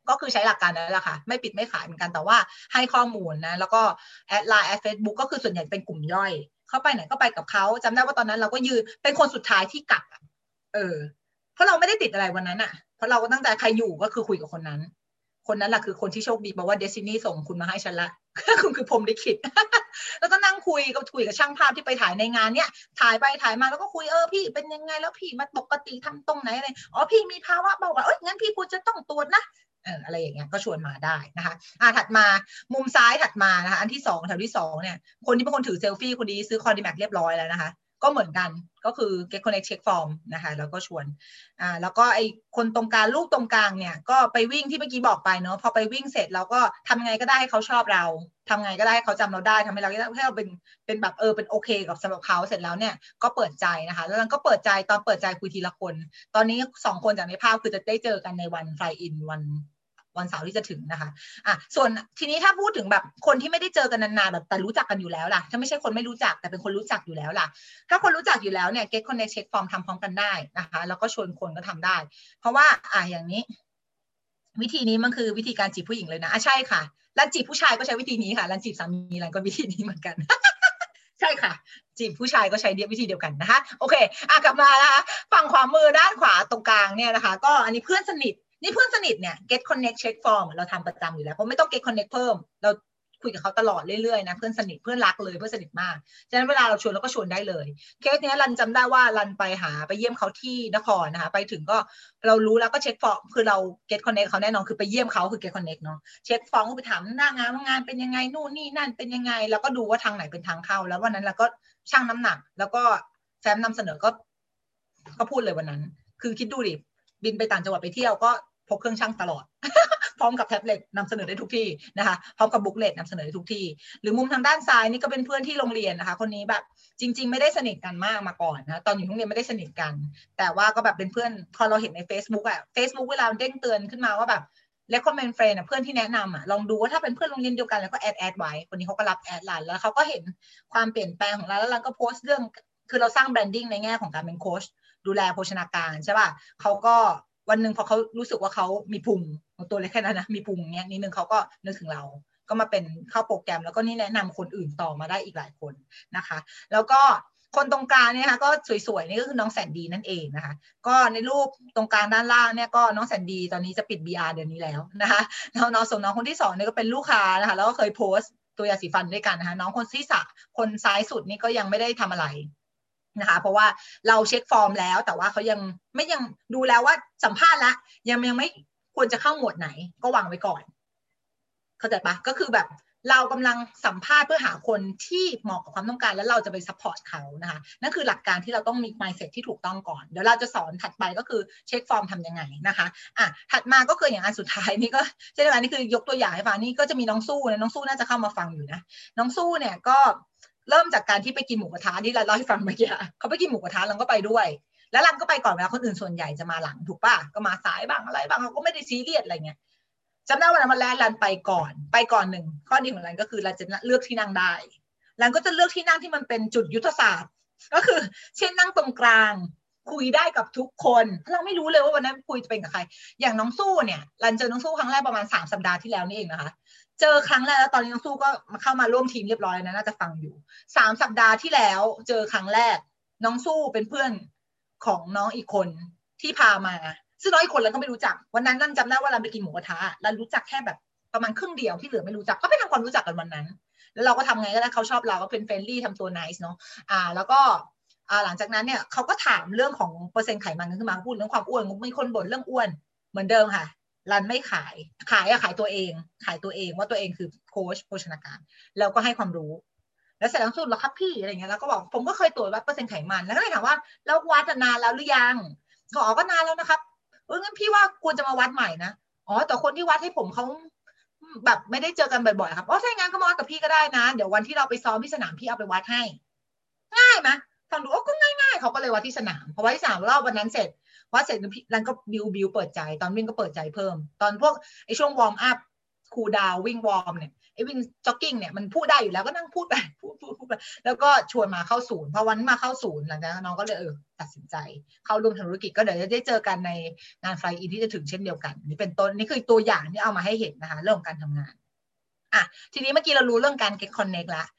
ก็คือใช้หลักการนั่นแหละค่ะไม่ปิดไม่ขายเหมือนกันแต่ว่าให้ข้อมูลนะแล้วก็แอดไลน์แอดเฟซบุ๊กก็คือส่วนใหญ่เป็นกลุ่มย่อยเข้าไปไหนก็ไปกับเขาจำได้ว่าตอนนั้นเราก็ยืนเป็นคนสุดท้ายที่กลับเออเพราะเราไม่ได้ติดอะไรวันนั้นอ่ะเพราะเราก็ตั้งใจใครอยู่ก็คือคุยกับคนนั้นคนนั้นแหละคือคนที่โชคดีบอกว่าเดซินี่ส่งคุณมาให้ฉันละ คุณคือพรหมลิขิต แล้วก็นั่งคุยกับคุยกับช่างภาพที่ไปถ่ายในงานเนี้ยถ่ายไปถ่ายมาแล้วก็คุยเออพี่เป็นยังไงแล้วพี่มาปกติทำตรงไหนอะไรอ๋อพี่มีภาวะเบาหวานเอ้ยงั้นพี่ควรจะต้องตรวจนะเอออะไรอย่างเงี้ยก็ชวนมาได้นะคะอ่าถัดมามุมซ้ายถัดมานะคะอันที่สองแถวที่สองเนี่ยคนที่เป็นคนถือเซลฟี่คนนี้ซื้อคอนดิแมกเรียบร้อยแล้วนะคะก็เหมือนกันก็คือ Get Connect Check Form นะคะแล้วก็ชวนอ่าแล้วก็ไอคนตรงกลางรูปตรงกลางเนี่ยก็ไปวิ่งที่เมื่อกี้บอกไปเนาะพอไปวิ่งเสร็จเราก็ทำไงก็ได้ให้เขาชอบเราทำไงก็ได้ให้เขาจำเราได้ทำให้เราให้เราเป็นเป็นแบบเออเป็นโอเคกับสำหรับเขาเสร็จแล้วเนี่ยก็เปิดใจนะคะแล้วก็เปิดใจตอนเปิดใจคุยทีละคนตอนนี้สองคนจากในภาพคือจะได้เจอกันในวันไฟอินวันวันเสาร์ที่จะถึงนะคะอ่ะส่วนทีนี้ถ้าพูดถึงแบบคนที่ไม่ได้เจอกันนานๆแบบแต่รู้จักกันอยู่แล้วล่ะถ้าไม่ใช่คนไม่รู้จักแต่เป็นคนรู้จักอยู่แล้วล่ะถ้าคนรู้จักอยู่แล้วเนี่ย Get Connect Check Form ทำพร้อมกันได้นะคะแล้วก็ชวนคนก็ทำได้เพราะว่าอ่ะอย่างนี้วิธีนี้มันคือวิธีการจีบผู้หญิงเลยนะอ่ะใช่ค่ะรันจีบผู้ชายก็ใช้วิธีนี้ค่ะรันจีบสามีรันก็วิธีนี้เหมือนกัน ใช่ค่ะจีบผู้ชายก็ใช้เดียวิธีเดียวกันนะคะโอเคอ่ะกลับมานะคะฝั่งขวามือด้านขวาตรงกลางเนี่ยนะคะก็อันนี้เพื่อนสนิทนี่เพื่อนสนิทเนี่ย Get Connect Check Form เราทำประจำอยู่แล้วเพราะไม่ต้อง Get Connect เพิ่มเราคุยกับเขาตลอดเรื่อยๆนะเพื่อนสนิทเพื่อนรักเลยเพื่อนสนิทมากฉะนั้นเวลาเราชวนเราก็ชวนได้เลยเคสเนี้ยรันจำได้ว่ารันไปหาไปเยี่ยมเขาที่นครนะคะไปถึงก็เรารู้แล้วก็เช็คฟอร์มคือเรา Get Connect เขาแน่นอนคือไปเยี่ยมเขาคือ Get Connect เนาะเช็คฟอร์มก็ไปถามหน้างานว่างานเป็นยังไงนู่นนี่นั่นเป็นยังไงแล้วก็ดูว่าทางไหนเป็นทางเข้าแล้ววันนั้นเราก็ชั่งน้ำหนักแล้วก็แฟ้มนำเสนอก็ก็พูดเลยวันนั้นคือคิดดูดิบินไปต่างจังหวัดไปเที่ยวก็พกเครื่องชั่งตลอด พร้อมกับแท็บเล็ตนำเสนอได้ทุกที่นะคะพร้อมกับบุ๊กเลตนำเสนอได้ทุกที่หรือมุมทางด้านซ้ายนี่ก็เป็นเพื่อนที่โรงเรียนนะคะคนนี้แบบจริงๆไม่ได้สนิทกันมากมาก่อนนะตอนอยู่โรงเรียนไม่ได้สนิทกันแต่ว่าก็แบบเป็นเพื่อนพอเราเห็นใน Facebook อะ Facebook เวลาเด้งเตือนขึ้นมาว่าแบบ recommend friend เพื่อนที่แนะนำอะลองดูว่าถ้าเป็นเพื่อนโรงเรียนเดียวกันแล้วก็แอดแอดไว้คนนี้เขาก็รับแอดไลน์แล้วเขาก็เห็นความเปลี่ยนแปลงของเราแล้วเราก็โพสต์เรื่องคือเราสร้างแบรนดิ้งในแง่ของการเป็นโค้ชดูแลโภชนาการใช่ป่ะเขาก็วันหนึ่งพอเขารู้สึกว่าเขามีพุงตัวเล็กแค่นั้นนะมีพุงเนี้ยนิดนึงเขาก็นึกถึงเราก็มาเป็นเข้าโปรแกรมแล้วก็นี่แนะนำคนอื่นต่อมาได้อีกหลายคนนะคะแล้วก็คนตรงกลางเนี่ยนะคะก็สวยๆนี่ก็คือน้องแสนดีนั่นเองนะคะก็ในรูปตรงกลางด้านล่างเนี่ยก็น้องแสนดีตอนนี้จะปิด บี อาร์ เดือนนี้แล้วนะคะแล้วน้องส่วนน้องคนที่สองเนี่ยก็เป็นลูกค้านะคะแล้วก็เคยโพสต์ตัวยาสีฟันด้วยกันนะคะน้องคนที่สามคนซ้ายสุดนี่ก็ยังไม่ได้ทำอะไรนะคะเพราะว่าเราเช็คฟอร์มแล้วแต่ว่าเขายังไม่ยังดูแล้วว่าสัมภาษณ์ละยังยังไม่ ควรจะเข้าหมวดไหนก็วางไว้ก่อนเข้าใจปะก็คือแบบเรากำลังสัมภาษณ์เพื่อหาคนที่เหมาะกับความต้องการแล้วเราจะไปซัพพอร์ตเขานะคะนั่นคือหลักการที่เราต้องมี mindset ที่ถูกต้องก่อนเดี๋ยวเราจะสอนถัดไปก็คือเช็คฟอร์มทำยังไงนะคะอ่ะถัดมาก็คืออย่างอันสุดท้ายนี่ก็ใช่ไหมนี่คือยกตัวอย่างให้ฟังนี่ก็จะมีน้องสู้นะน้องสู้น่าจะเข้ามาฟังอยู่นะน้องสู้เนี่ยก็เริ่มจากการที่ไปกินหมูกระทะที่เราเล่าให้ฟังเมื่อกี้เขาไปกินหมูกระทะเราก็ไปด้วยแล้วเราก็ไปก่อนเวลาคนอื่นส่วนใหญ่จะมาหลังถูกป่ะก็มาสายบ้างอะไรบ้างเขาก็ไม่ได้ซีเรียสอะไรเงี้ยจำได้วันนั้นมันแรกรันไปก่อนไปก่อนหนึ่งข้อดีของรันก็คือเราจะเลือกที่นั่งได้รันก็จะเลือกที่นั่งที่มันเป็นจุดยุทธศาสตร์ก็คือเช่นนั่งตรงกลางคุยได้กับทุกคนเราไม่รู้เลยว่าวันนั้นคุยจะเป็นกับใครอย่างน้องสู้เนี่ยรันเจอน้องสู้ครั้งแรกประมาณสามสัปดาห์ที่แล้วนี่เองนะคะเจอครั้งแรกแล้วตอนนี้น้องสู้ก็มาเข้ามาร่วมทีมเรียบร้อยนะน่าจะฟังอยู่สามสัปดาห์ที่แล้วเจอครั้งแรกน้องสู้เป็นเพื่อนของน้องอีกคนที่พามาซึ่งน้อยคนเราก็ไม่รู้จักวันนั้นรันจำได้ว่าเราไปกินหมูกระทะเรารู้จักแค่แบบประมาณครึ่งเดียวที่เหลือไม่รู้จักก็ไปทำความรู้จักกันวันนั้นแล้วเราก็ทำไงก็ได้เขาชอบเราก็เป็นเฟรนลี่ทำตัวไนซ์เนาะอ่าแล้วก็อ่าหลังจากนั้นเนี่ยเขาก็ถามเรื่องของเปอร์เซ็นต์ไขมันขึ้นมาพูดเรื่องความอ้วนมีคนบ่นเรื่องอ้วนเหมือนเดิมค่ะรันไม่ขายขายอะขายตัวเองขายตัวเองว่าตัวเองคือโค้ชโภชนาการแล้วก็ให้ความรู้แล้วเสร็จแล้วสุดแล้วครับพี่อะไรเงี้ยแล้วก็บอกผมก็เคยตรวจวัดเปอร์เซ็นต์ไขมันแล้วก็เลยถามว่าแล้ววัดนานแล้วหรือยังเขาบอกก็นานแล้วนะครับเอองั้นพี่ว่าควรจะมาวัดใหม่นะอ๋อแต่คนที่วัดให้ผมเขาแบบไม่ได้เจอกันบ่อยๆครับอ๋อถ้าอย่างนั้นก็มาวัดกับพี่ก็ได้นะเดี๋ยววันที่เราไปซ้อมที่สนามพี่เอาไปวัดให้ง่ายไหมฟังดูโอ้ก็ง่ายๆเขาก็เลยวัดที่สนามพอวัดที่สนามรอบวันนั้นเสร็จวัดเสร็จรันก็บิวบิวเปิดใจตอนวิ่งก็เปิดใจเพิ่มตอนพวกไอ้ช่วงวอร์มอัพคูลดาวน์วิ่งวอร์มเนี่ยไอ้วิ่งจ็อกกิ้งเนี่ยมันพูดได้อยู่แล้วก็นั่งพูดไปพูดพูดพูดไปแล้วก็ชวนมาเข้าศูนย์พอวันมาเข้าศูนย์หลังจากนั้นน้องก็เลยเออตัดสินใจเข้าร่วมธุรกิจก็เดี๋ยวจะได้เจอกันในงานไฟอินที่จะถึงเช่นเดียวกันนี่เป็นต้นนี่คือตัวอย่างที่เอามาให้เห็นนะคะเรื่องการทำงานอ่ะทีนี้เมื่อกี้เรารู้เรื่องการ get connect ละ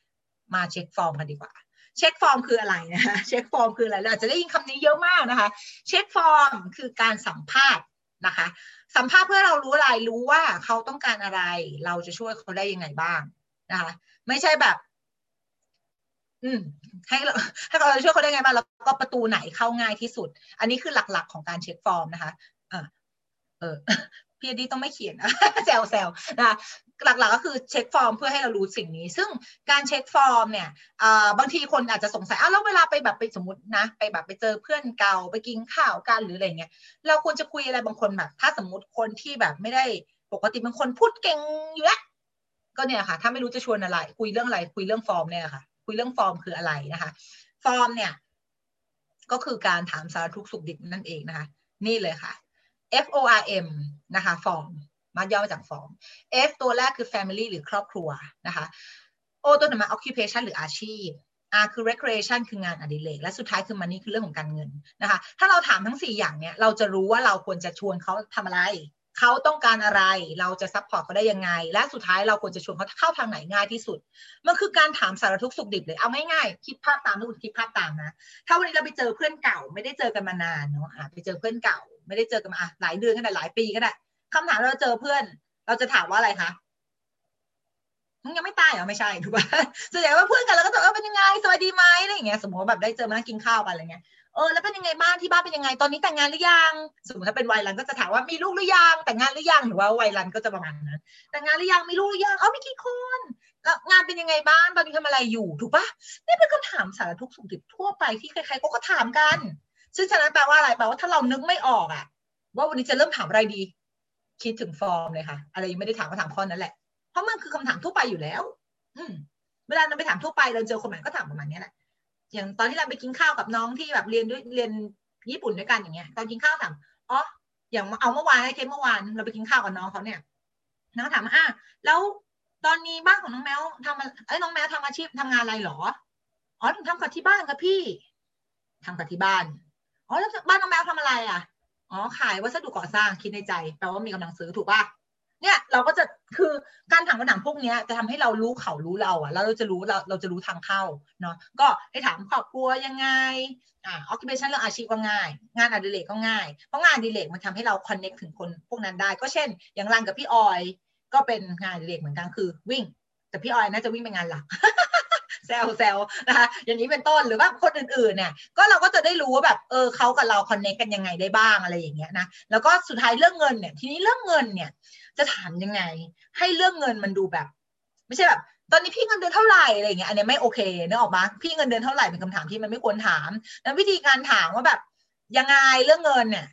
มาเช็คฟอร์มกันดีกว่าเช็คฟอร์มคืออะไรนะคะเช็คฟอร์มคืออะไรเราอาจจะได้ยินคำนี้เยอะมากนะคะเช็คฟอร์มคือการสัมภาษณ์นะคะสัมภาษณ์เพื่อเรารู้อะไรรู้ว่าเขาต้องการอะไรเราจะช่วยเขาได้ยังไงบ้างนะคะไม่ใช่แบบอืมให้เราให้เราช่วยเขาได้ไงบ้างแล้วก็ประตูไหนเข้าง่ายที่สุดอันนี้คือหลักๆของการเช็คฟอร์มนะคะเออเออพี่ดีต้องไม่เขียนแซวแซวนะคะหลักๆก็คือเช็คฟอร์มเพื่อให้เรารู้สิ่งนี้ซึ่งการเช็คฟอร์มเนี่ยบางทีคนอาจจะสงสัยอ้าวแล้วเวลาไปแบบไปสมมตินะไปแบบไปเจอเพื่อนเก่าไปกินข้าวกันหรืออะไรเงี้ยเราควรจะคุยอะไรบางคนแบบถ้าสมมติคนที่แบบไม่ได้ปกติบางคนพูดเก่งอยู่แล้วก็เนี่ยค่ะถ้าไม่รู้จะชวนอะไรคุยเรื่องอะไรคุยเรื่องฟอร์มเนี่ยค่ะคุยเรื่องฟอร์มคืออะไรนะคะฟอร์มเนี่ยก็คือการถามสารทุกข์สุขดิบนั่นเองนะคะนี่เลยค่ะ F O R M นะคะฟอร์มมาย่อมาจากฟอร์ม F ตัวแรกคือ Family หรือครอบครัวนะคะ O ตัวต่อมา Occupation หรืออาชีพ R คือ Recreation คืองานอดิเรกและสุดท้ายคือ Money คือเรื่องของการเงินนะคะถ้าเราถามทั้งสี่อย่างเนี่ยเราจะรู้ว่าเราควรจะชวนเขาทำอะไรเขาต้องการอะไรเราจะซัพพอร์ตเขาได้ยังไงและสุดท้ายเราควรจะชวนเขาเข้าทางไหนง่ายที่สุดมันคือการถามสารทุกข์สุขดิบเลยเอาง่ายๆคิดภาพตามทุกคนคิดภาพตามนะถ้าวันนี้เราไปเจอเพื่อนเก่าไม่ได้เจอกันมานานเนาะไปเจอเพื่อนเก่าไม่ได้เจอกันมาหลายเดือนก็ได้หลายปีก็ได้คำถามเราเจอเพื่อนเราจะถามว่าอะไรคะมึงยังไม่ตายเหรอไม่ใช่ถูกป่ะส่วนใหญ่ว่าเพื่อนกันเราก็จะเออเป็นยังไงสวัสดีไหมอะไรอย่างเงี้ยสมมติแบบได้เจอมานั่งกินข้าวกันอะไรเงี้ยเออแล้วเป็นยังไงบ้านที่บ้านเป็นยังไงตอนนี้แต่งงานหรือยังสมมติถ้าเป็นวัยรันก็จะถามว่ามีลูกหรือยังแต่งงานหรือยังหรือว่าวัยรันก็จะประมาณนั้นแต่งงานหรือยังมีลูกหรือยังเออมีกี่คนแล้วงานเป็นยังไงบ้างตอนนี้ทำอะไรอยู่ถูกป่ะนี่เป็นคำถามสารทุกข์สุขดิบทั่วไปที่ใครๆก็ถามกันซึ่งฉะนั้นแปลว่าอะไรแปลว่าถ้าเรานึกไม่ออกอะว่าวันนี้จะเริ่มถามอะไรดีคิดถึงฟอร์มเลยค่ะอะไรยังไม่ได้ถามก็ถามข้อนั้นแหละเพราะมันคือคำถามทั่วไปอยู่แล้วอืมเวลาเราไปถามทั่วไปเราเจอคนใหม่ก็ถามประมาณนี้แหละอย่างตอนที่เราไปกินข้าวกับน้องที่แบบเรียนด้วยเรียนญี่ปุ่นด้วยกันอย่างเงี้ยตอนกินข้าวถามอ๋ออย่างเอาเมื่อวานให้เทปเมื่อวานเราไปกินข้าวกับน้องเขาเนี่ยน้องถามอ่ะแล้วตอนนี้บ้านของน้องแมวทำเอ้ยน้องแมวทำอาชีพทำงานอะไรหรออ๋อทำกับที่บ้านค่ะพี่ทำกับที่บ้านอ๋อแล้วบ้านน้องแมวทำอะไรอ่ะอ๋อขายวัสดุก่อสร้างคิดในใจแปลว่ามีกำลังซื้อถูกป่ะเนี่ยเราก็จะคือการถามคำถามพวกนี้จะทำให้เรารู้เขารู้เราอ่ะแล้วเราจะรู้เราเราจะรู้ทางเข้าเนาะก็ให้ถามครอบครัวยังไงอ่า occupation เรื่องอาชีพก็ง่ายงานอดิเรกก็ง่ายเพราะงานอดิเรกมันทำให้เรา connect ถึงคนพวกนั้นได้ก็เช่นอย่างรันกับพี่ออยก็เป็นงานอดิเรกเหมือนกันคือวิ่งแต่พี่ออยน่าจะวิ่งเป็นงานหลักแ แซวๆนะคะอย่างนี้เป็นต้นหรือว่าคนอื่นๆเนี่ยก็เราก็จะได้รู้ว่าแบบเออเขากับเราคอนเนคกันยังไงได้บ้างอะไรอย่างเงี้ยนะแล้วก็สุดท้ายเรื่องเงินเนี่ยทีนี้เรื่องเงินเนี่ยจะถามยังไงให้เรื่องเงินมันดูแบบไม่ใช่แบบตอนนี้พี่เงินเดือนเท่าไหร่อะไรอย่างเงี้ยอันนี้ไม่โอเคนึกออกมั้ยพี่เงินเดือนเท่าไหร่เป็นคำถามที่มันไม่ควรถามแล้ววิธีการถามว่าแบบยังไงเรื่องเงินเนี่ย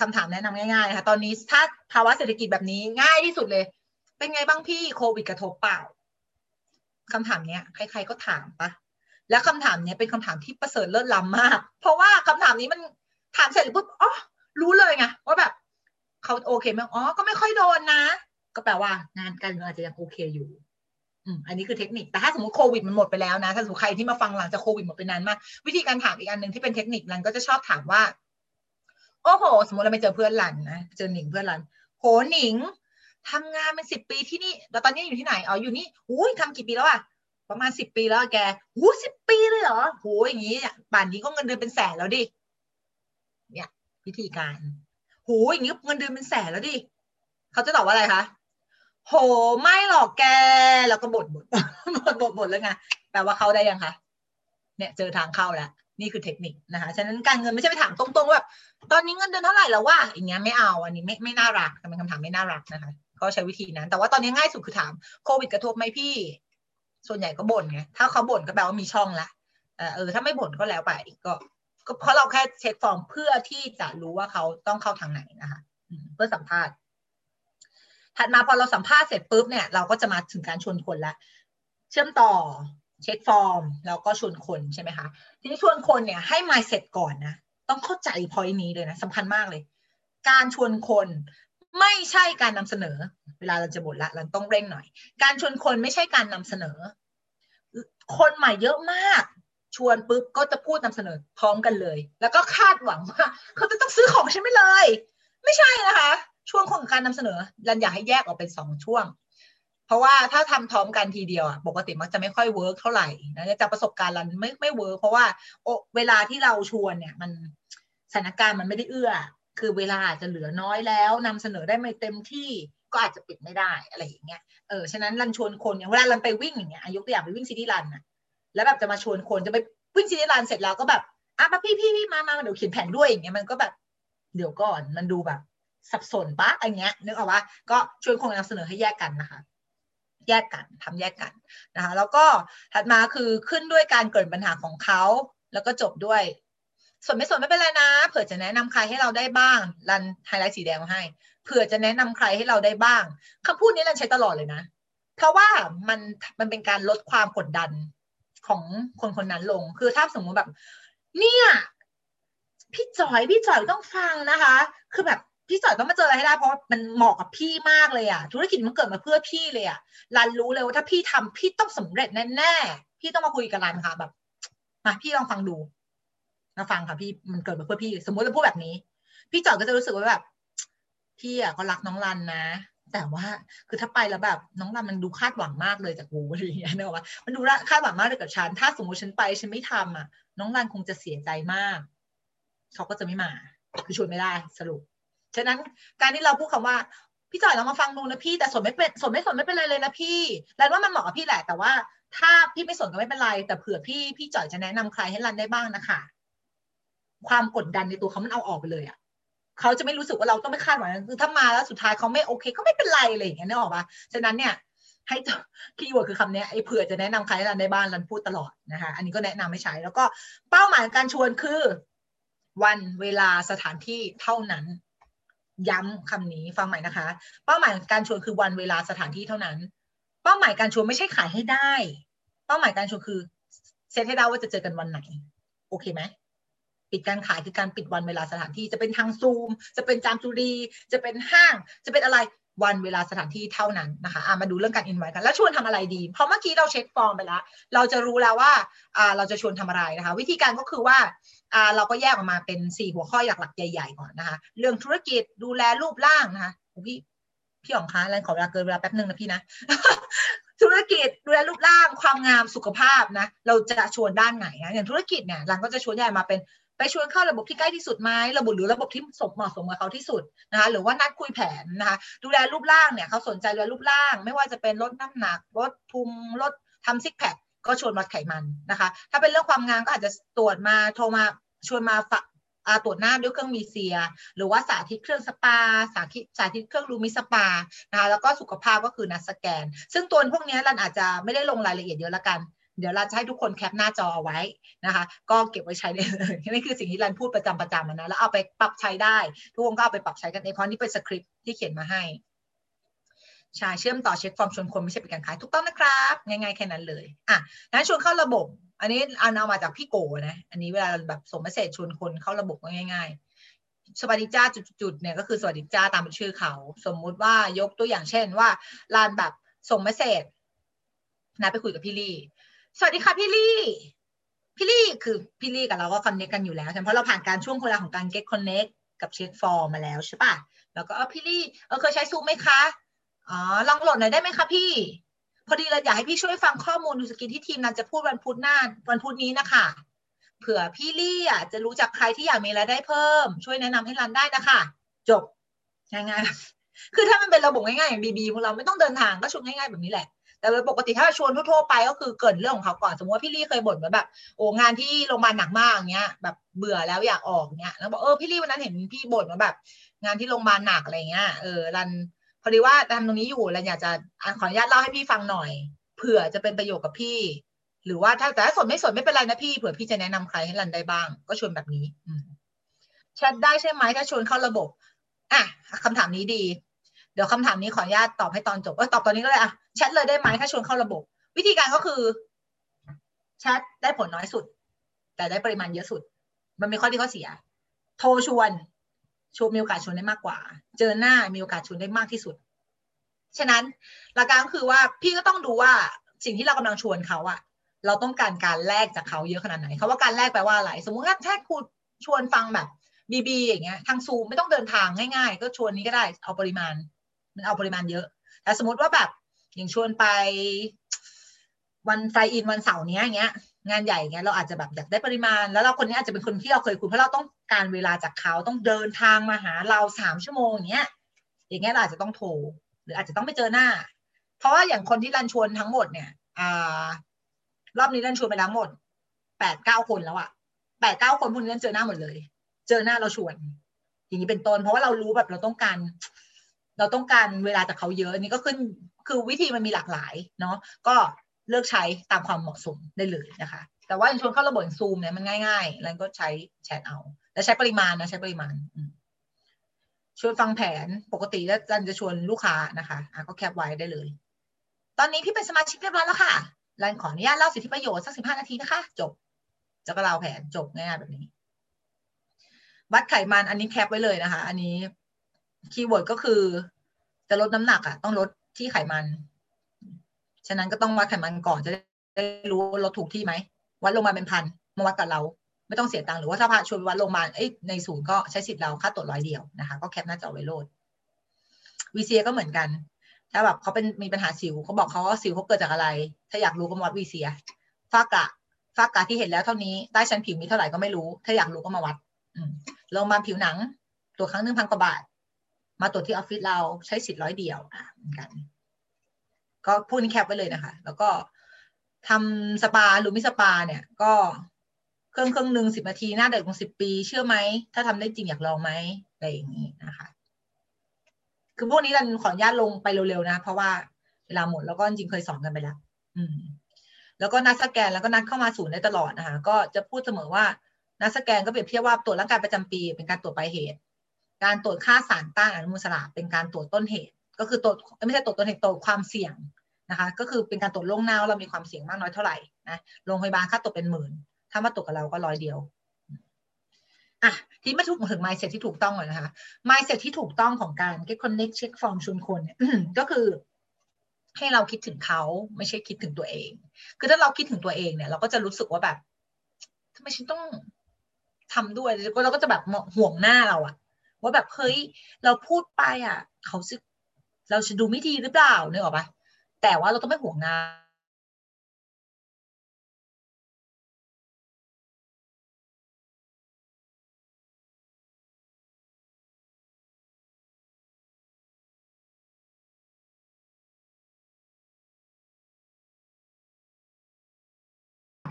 คำถามแนะนำง่ายๆค่ะตอนนี้ถ้าภาวะเศรษฐกิจแบบนี้ง่ายที่สุดเลยเป็นไงบ้างพี่โควิดกระทบเปล่าคำถามเนี้ยใครๆก็ถามปะแล้วคำถามเนี้ยเป็นคำถามที่ประเสริฐเลิศล้ำมากเพราะว่าคำถามนี้มันถามเสร็จปุ๊บอ๋อรู้เลยไงว่าแบบเขาโอเคไหมอ๋อก็ไม่ค่อยโดนนะก็แปลว่างานการเงินอาจจะยังโอเคอยู่อืมอันนี้คือเทคนิคแต่ถ้าสมมติโควิดมันหมดไปแล้วนะถ้าสมมติใครที่มาฟังหลังจากโควิดหมดไปนั้นมาวิธีการถามอีกอันนึงที่เป็นเทคนิครันก็จะชอบถามว่าโอ้โหสมมติเราไปเจอเพื่อนหลันนะเจอหนิงเพื่อนหลันโหหนิงทำงานเป็นสิบปีที่นี่แล้วตอนนี้อยู่ที่ไหนอ๋ออยู่นี่อุ้ยทำกี่ปีแล้วอะประมาณสิบปีแล้วแกหูสิบปีเลยเหรอโหอย่างนี้ป่านนี้ก็เงินเดือนเป็นแสนแล้วดิเนี่ยวิธีการโหอย่างนี้เงินเดือนเป็นแสนแล้วดิเขาจะตอบว่าอะไรคะโหไม่หรอกแกแล้วก็บ่นบ่นบ่นบ่นแล้วไงแปลว่าเข้าได้ยังคะเนี่ยเจอทางเข้าแล้วนี่คือเทคนิคนะคะฉะนั้นการเงินไม่ใช่ไปถามตรงๆแบบตอนนี้เงินเดือนเท่าไหร่แล้วว่าอย่างเงี้ยไม่เอาอันนี้ไม่ไม่น่ารักเป็นคำถามไม่น่ารักนะคะก็ใช้วิธีนั้นแต่ว่าตอนนี้ง่ายสุดคือถามโควิดกระทบไหมพี่ส่วนใหญ่ก็บ่นไงถ้าเขาบ่นก็แปลว่ามีช่องละเออถ้าไม่บ่นก็แล้วไปก็ก็เพราะเราแค่เช็คฟอร์มเพื่อที่จะรู้ว่าเขาต้องเข้าทางไหนนะคะเพื่อสัมภาษณ์ถัดมาพอเราสัมภาษณ์เสร็จปุ๊บเนี่ยเราก็จะมาถึงการชวนคนละเชื่อมต่อเช็คฟอร์มแล้วก็ชวนคนใช่ไหมคะทีนี้ชวนคนเนี่ยให้ mindset ก่อนนะต้องเข้าใจ point นี้เลยนะสำคัญมากเลยการชวนคนไม่ใช่การนำเสนอเวลาเราจะบ่นละเราต้องเร่งหน่อยการชวนคนไม่ใช่การนำเสนอคนใหม่เยอะมากชวนปุ๊บก็จะพูดนำเสนอพร้อมกันเลยแล้วก็คาดหวังว่าเขาจะต้องซื้อของฉันไปเลยไม่ใช่นะคะช่วงของการนำเสนอเราอยากให้แยกออกเป็นสองช่วงเพราะว่าถ้าทำพร้อมกันทีเดียวอ่ะปกติมักจะไม่ค่อยเวิร์กเท่าไหร่นะจากประสบการณ์เราไม่ไม่เวิร์กเพราะว่าโอเวลาที่เราชวนเนี่ยมันสถานการณ์มันไม่ได้เอื้อคือเวลาอาจจะเหลือน้อยแล้วนำเสนอได้ไม่เต็มที่ก็อาจจะปิดไม่ได้อะไรอย่างเงี้ยเออฉะนั้นรันชวนคนอย่างเวลารันไปวิ่งอย่างเงี้ยยกตัวอย่างไปวิ่งซิตี้รันอ่ะแล้วแบบจะมาชวนคนจะไปวิ่งซิตี้รันเสร็จแล้วก็แบบอ่ะมาพี่พี่พี่มามาเดี๋ยวเขียนแผนด้วยอย่างเงี้ยมันก็แบบเดี๋ยวก่อนมันดูแบบสับสนปะอย่างเงี้ยนึกออกว่าก็ชวนคนนำเสนอให้แยกกันนะคะแยกกันทำแยกกันนะคะแล้วก็ถัดมาคือขึ้นด้วยการเกิดปัญหาของเขาแล้วก็จบด้วยส่วนไม่ส่วนไม่เป็นไรนะเผื่อจะแนะนำใครให้เราได้บ้างรันไฮไลท์สีแดงมาให้เผื่อจะแนะนำใครให้เราได้บ้างคำพูดนี้รันใช้ตลอดเลยนะเพราะว่ามันมันเป็นการลดความกดดันของคนคนนั้นลงคือถ้าสมมติแบบเนี่ยพี่จอยพี่จอยต้องฟังนะคะคือแบบพี่จอยต้องมาเจออะไรให้ได้เพราะมันเหมาะกับพี่มากเลยอ่ะธุรกิจมันเกิดมาเพื่อพี่เลยอ่ะรันรู้เลยว่าถ้าพี่ทำพี่ต้องสำเร็จแน่ๆพี่ต้องมาคุยกับรันค่ะแบบมาพี่ลองฟังดูมาฟังค่ะพี่มันเกิดมาเพื่อพี่สมมติเราพูดแบบนี้พี่จอยก็จะรู้สึกว่าแบบพี่อ่ะก็รักน้องรันนะแต่ว่าคือถ้าไปแล้วแบบน้องรันมันดูคาดหวังมากเลยจากกูอะไรอย่างเงี้ยเนอะว่ามันดูคาดหวังมากเลยกับฉันถ้าสมมติฉันไปฉันไม่ทำอ่ะน้องรันคงจะเสียใจมากเขาก็จะไม่มาคือชวนไม่ได้สรุปฉะนั้นการที่เราพูดคำว่าพี่จอยเรามาฟังดูนะพี่แต่สนไม่เป็นสนไม่สนไม่เป็นไรเลยนะพี่รันว่ามันเหมาะกับพี่แหละแต่ว่าถ้าพี่ไม่สนก็ไม่เป็นไรแต่เผื่อพี่พี่จอยจะแนะนำใครให้รันได้บ้างนะคะความกดดันในตัวเขามันเอาออกไปเลยอ่ะเขาจะไม่รู้สึกว่าเราต้องไปคาดหวังคือถ้ามาแล้วสุดท้ายเขาไม่โอเคก็ไม่เป็นไรอะไรอย่างเงี้ยนึกออกปะฉะนั้นเนี่ยให้คีย์เวิร์ดคือคำเนี้ยไอ้เผื่อจะแนะนำใครให้รันได้บ้างรันพูดตลอดนะคะอันนี้ก็แนะนำให้ใช้แล้วก็เป้าหมายการชวนคือวันเวลาสถานที่เท่านั้นย้ำคำนี้ฟังใหม่นะคะเป้าหมายการชวนคือวันเวลาสถานที่เท่านั้นเป้าหมายการชวนไม่ใช่ขายให้ได้เป้าหมายการชวนคือเซตให้ได้ว่าจะเจอกันวันไหนโอเคไหมปิดการขายคือการปิดวันเวลาสถานที่จะเป็นทางซูมจะเป็นจามจุรีจะเป็นห้างจะเป็นอะไรวันเวลาสถานที่เท่านั้นนะคะอ่ะมาดูเรื่องการอินไวท์กันแล้วชวนทำอะไรดีเพราะเมื่อกี้เราเช็คฟอร์มไปแล้วเราจะรู้แล้วว่าอ่าเราจะชวนทำอะไรนะคะวิธีการก็คือว่าอ่าเราก็แยกออกมาเป็นสี่หัวข้อหลักๆใหญ่ๆก่อนนะคะเรื่องธุรกิจดูแลรูปร่างนะคะพี่พี่อ๋องคะแล้วขอเวลาเกินเวลาแป๊บนึงนะพี่นะ ธุรกิจดูแลรูปร่างความงามสุขภาพนะเราจะชวนด้านไหนนะอย่างธุรกิจเนี่ยหลังก็จะชวนใหญ่มาเป็นไปชวนเข้าระบบที่ใกล้ที่สุดไหมระบบหรือระบบที่เหมาะสมกับเขาที่สุดนะคะหรือว่านัดคุยแผนนะคะดูแลรูปร่างเนี่ยเขาสนใจดูแลรูปร่างไม่ว่าจะเป็นลดน้ำหนักลดพุงลดทำซิกแพค ก็ชวนวัดไขมันนะคะถ้าเป็นเรื่องความงามก็อาจจะตรวจมาโทรมาชวนมาฝากตรวจหน้าด้วยเครื่องมีเซียหรือว่าสาธิตเครื่องสปาสาธิตสาธิตเครื่องลูมิสปานะคะแล้วก็สุขภาพก็คือนัดสแกนซึ่งตัวพวกนี้รันอาจจะไม่ได้ลงรายละเอียดเยอะละกันเดี๋ยวรันจะให้ทุกคนแคปหน้าจอไว้นะคะก็เก็บไว้ใช้ได้เลยนี่คือสิ่งที่รันพูดประจำประจำนะแล้วเอาไปปรับใช้ได้ทุกคนก็เอาไปปรับใช้กันเองเพราะนี่เป็นสคริปต์ที่เขียนมาให้ใช่เชื่อมต่อเช็คฟอร์มชวนคนไม่ใช่เป็นการขายถูกต้องนะครับง่ายๆแค่นั้นเลยอ่ะนั้นชวนเข้าระบบอันนี้อันเอามาจากพี่โกนะอันนี้เวลาแบบส่งเมสเสจชวนคนเข้าระบบก็ง่ายๆสวัสดิจ้าจุดๆเนี่ยก็คือสวัสดิจ้าตามชื่อเขาสมมุติว่ายกตัวอย่างเช่นว่าลานแบบส่งเมสเสจนะไปคุยกับพี่ลี่สวัสดีค่ะพี่ลี่พี่ลี่คือพี่ลี่กับเราก็คอนเนคกันอยู่แล้วเพราะเราผ่านการช่วงเวลาของการ get connect กับ check form มาแล้วใช่ป่ะแล้วก็เออพี่ลี่เออเคยใช้ซูมไหมคะอ๋อลองโหลดหน่อยได้ไหมคะพี่พอดีเราอยากให้พี่ช่วยฟังข้อมูลดูสกินที่ทีมนั้นจะพูดวันพุธหน้าวันพุธนี้นะคะเผื่อพี่ลี่อ่ะจะรู้จักใครที่อยากมีรายได้เพิ่มช่วยแนะนำให้รันได้นะคะจบง่ายๆคือถ้ามันเป็นระบบง่ายๆอย่างบีบีพวกเราไม่ต้องเดินทางก็ชวนง่ายๆแบบนี้แหละแต่ปกติถ้าชวนทั่วๆไปก็คือเกิดเรื่องของเขาก่อนสมมติว่าพี่ลี่เคยบ่นว่าแบบโอ้งานที่โรงพยาบาลหนักมากอย่างเงี้ยแบบเบื่อแล้วอยากออกเงี้ยแล้วบอกเออพี่ลี่วันนั้นเห็นพี่บ่นว่าแบบงานที่โรงพยาบาลหนักอะไรเงี้ยเออรันพอดีว่าทำตรงนี้อยู่แล้วอยากจะขออนุญาตเล่าให้พี่ฟังหน่อยเผื่อจะเป็นประโยชน์กับพี่หรือว่าถ้าแต่ถ้าสดไม่สดไม่เป็นไรนะพี่เผื่อพี่จะแนะนำใครให้รันได้บ้างก็ชวนแบบนี้แชทได้ใช่ไหมถ้าชวนเข้าระบบอ่ะคำถามนี้ดีเดี๋ยวคำถามนี้ขออนุญาตตอบให้ตอนจบเออตอบตอนนี้ก็เลยอ่ะแชทเลยได้ไหมถ้าชวนเข้าระบบวิธีการก็คือแชทได้ผลน้อยสุดแต่ได้ปริมาณเยอะสุดมันมีข้อดีข้อเสียโทรชวนชวนมีโอกาสชวนได้มากกว่าเจอหน้ามีโอกาสชวนได้มากที่สุดฉะนั้นหลักการก็คือว่าพี่ก็ต้องดูว่าสิ่งที่เรากำลังชวนเขาอะเราต้องการการแลกจากเขาเยอะขนาดไหนเขาว่าการแลกแปลว่าอะไรสมมุติว่าถ้าคุณชวนฟังแบบบีบีอย่างเงี้ยทางซูมไม่ต้องเดินทางง่ายๆก็ชวนนี้ก็ได้เอาปริมาณมันเอาปริมาณเยอะแต่สมมติว่าแบบอย่างชวนไปวันไฟอินวันเสาร์เนี้ยอย่างเงี้ยงานใหญ่เงี้ยเราอาจจะแบบอยากได้ปริมาณแล้วเราคนนี้อาจจะเป็นคนที่เราเคยคุยเพราะเราต้องการเวลาจากเขาต้องเดินทางมาหาเราสามชั่วโมงอย่างเงี้ยอย่างเงี้ยเราอาจจะต้องโทรหรืออาจจะต้องไปเจอหน้าเพราะว่าอย่างคนที่รันชวนทั้งหมดเนี่ยอ่ารอบนี้รันชวนไปแล้วหมดแปดเก้าคนแล้วอะแปดเก้าคนพวกนี้รันเจอหน้าหมดเลยเจอหน้าเราชวนอย่างนี้เป็นต้นเพราะว่าเรารู้แบบเราต้องการเราต้องการเวลาจากเขาเยอะนี่ก็ขึ้นคือวิธีมันมีหลากหลายเนาะก็เลือกใช้ตามความเหมาะสมได้เลยนะคะแต่ว่าชวนเข้าระบบซูมเนี่ยมันง่ายๆแล้วก็ใช้แชทเอาและใช้ปริมาณนะใช้ปริมาณชวนฟังแผนปกติแล้วจันจะชวนลูกค้านะคะก็แคปไว้ได้เลยตอนนี้พี่เป็นสมาชิกเรียบร้อยแล้วค่ะรันขออนุญาตเล่าสิทธิประโยชน์สักสิบห้านาทีนะคะจบจะก็เล่าแผนจบง่ายๆแบบนี้วัดไขมันอันนี้แคปไว้เลยนะคะอันนี้คีย์เวิร์ดก็คือจะลดน้ำหนักอ่ะต้องลดที่ไขมันฉะนั้นก็ต้องวัดไขมันก่อนจะได้รู้เราถูกที่ไหมวัดลงมาเป็นพันมาวัดกับเราไม่ต้องเสียตังค์หรือว่าถ้าพาชวนวัดลงมาในศูนย์ก็ใช้สิทธิ์เราค่าตรวจร้อยเดียวนะคะก็แคปหน้าจอไว้โหลดวีเซียก็เหมือนกันถ้าแบบเขาเป็นมีปัญหาสิวเขาบอกเขาว่าสิวเขาเกิดจากอะไรถ้าอยากรู้ก็มาวัดวีเซียฝ้ากระฝ้ากระที่เห็นแล้วเท่านี้ใต้ชั้นผิวมีเท่าไหร่ก็ไม่รู้ถ้าอยากรู้ก็มาวัดลงมาผิวหนังตัวครั้งหนึ่งพันกว่าบาทมาตรวจที่ออฟฟิศเราใช้สิทธิ์ร้อยเดียวเหมือนกันก็พูดนี้แคปไว้เลยนะคะแล้วก็ทำสปาหรือไม่สปาเนี่ยก็เครื่องเครื่องหนึ่งสิบนาทีหน้าเด็กของสิบปีเชื่อไหมถ้าทำได้จริงอยากลองไหมอะไรอย่างนี้นะคะคือพวกนี้เราขออนุญาตลงไปเร็วๆนะเพราะว่าเวลาหมดแล้วก็จริงเคยสอนกันไปแล้วอืมแล้วก็นัดสแกนแล้วก็นัดเข้ามาศูนย์ได้ตลอดนะคะก็จะพูดเสมอว่านัดสแกนก็เปรียบเทียบว่าตรวจร่างกายประจำปีเป็นการตรวจปลายเหตุการตรวจค่าสารต้านอนุมูลอิสระเป็นการตรวจต้นเหตุก็คือตรวจไม่ใช่ตรวจต้นเหตุตรวจความเสี่ยงนะคะก็คือเป็นการตรวจล่วงหน้าเรามีความเสี่ยงมากน้อยเท่าไหร่นะโรงพยาบาลค่าตรวจเป็นหมื่นถ้ามาตรวจกับเราก็ร้อยเดียวอ่ะทีนี้มาถูกถึง mindset ที่ถูกต้องเลยนะคะ mindset ที่ถูกต้องของการ get connect check form ชวนคน ก็คือให้เราคิดถึงเขาไม่ใช่คิดถึงตัวเองคือถ้าเราคิดถึงตัวเองเนี่ยเราก็จะรู้สึกว่าแบบทำไมฉันต้องทำด้วยแล้วเราก็จะแบบห่วงหน้าเราอะว่าแบบเฮ้ยเราพูดไปอ่ะเขาจะเราจะดูไม่ดีหรือเปล่าเนี่ยหรอปะแต่ว่าเราต้องไม่ห่วงหน้า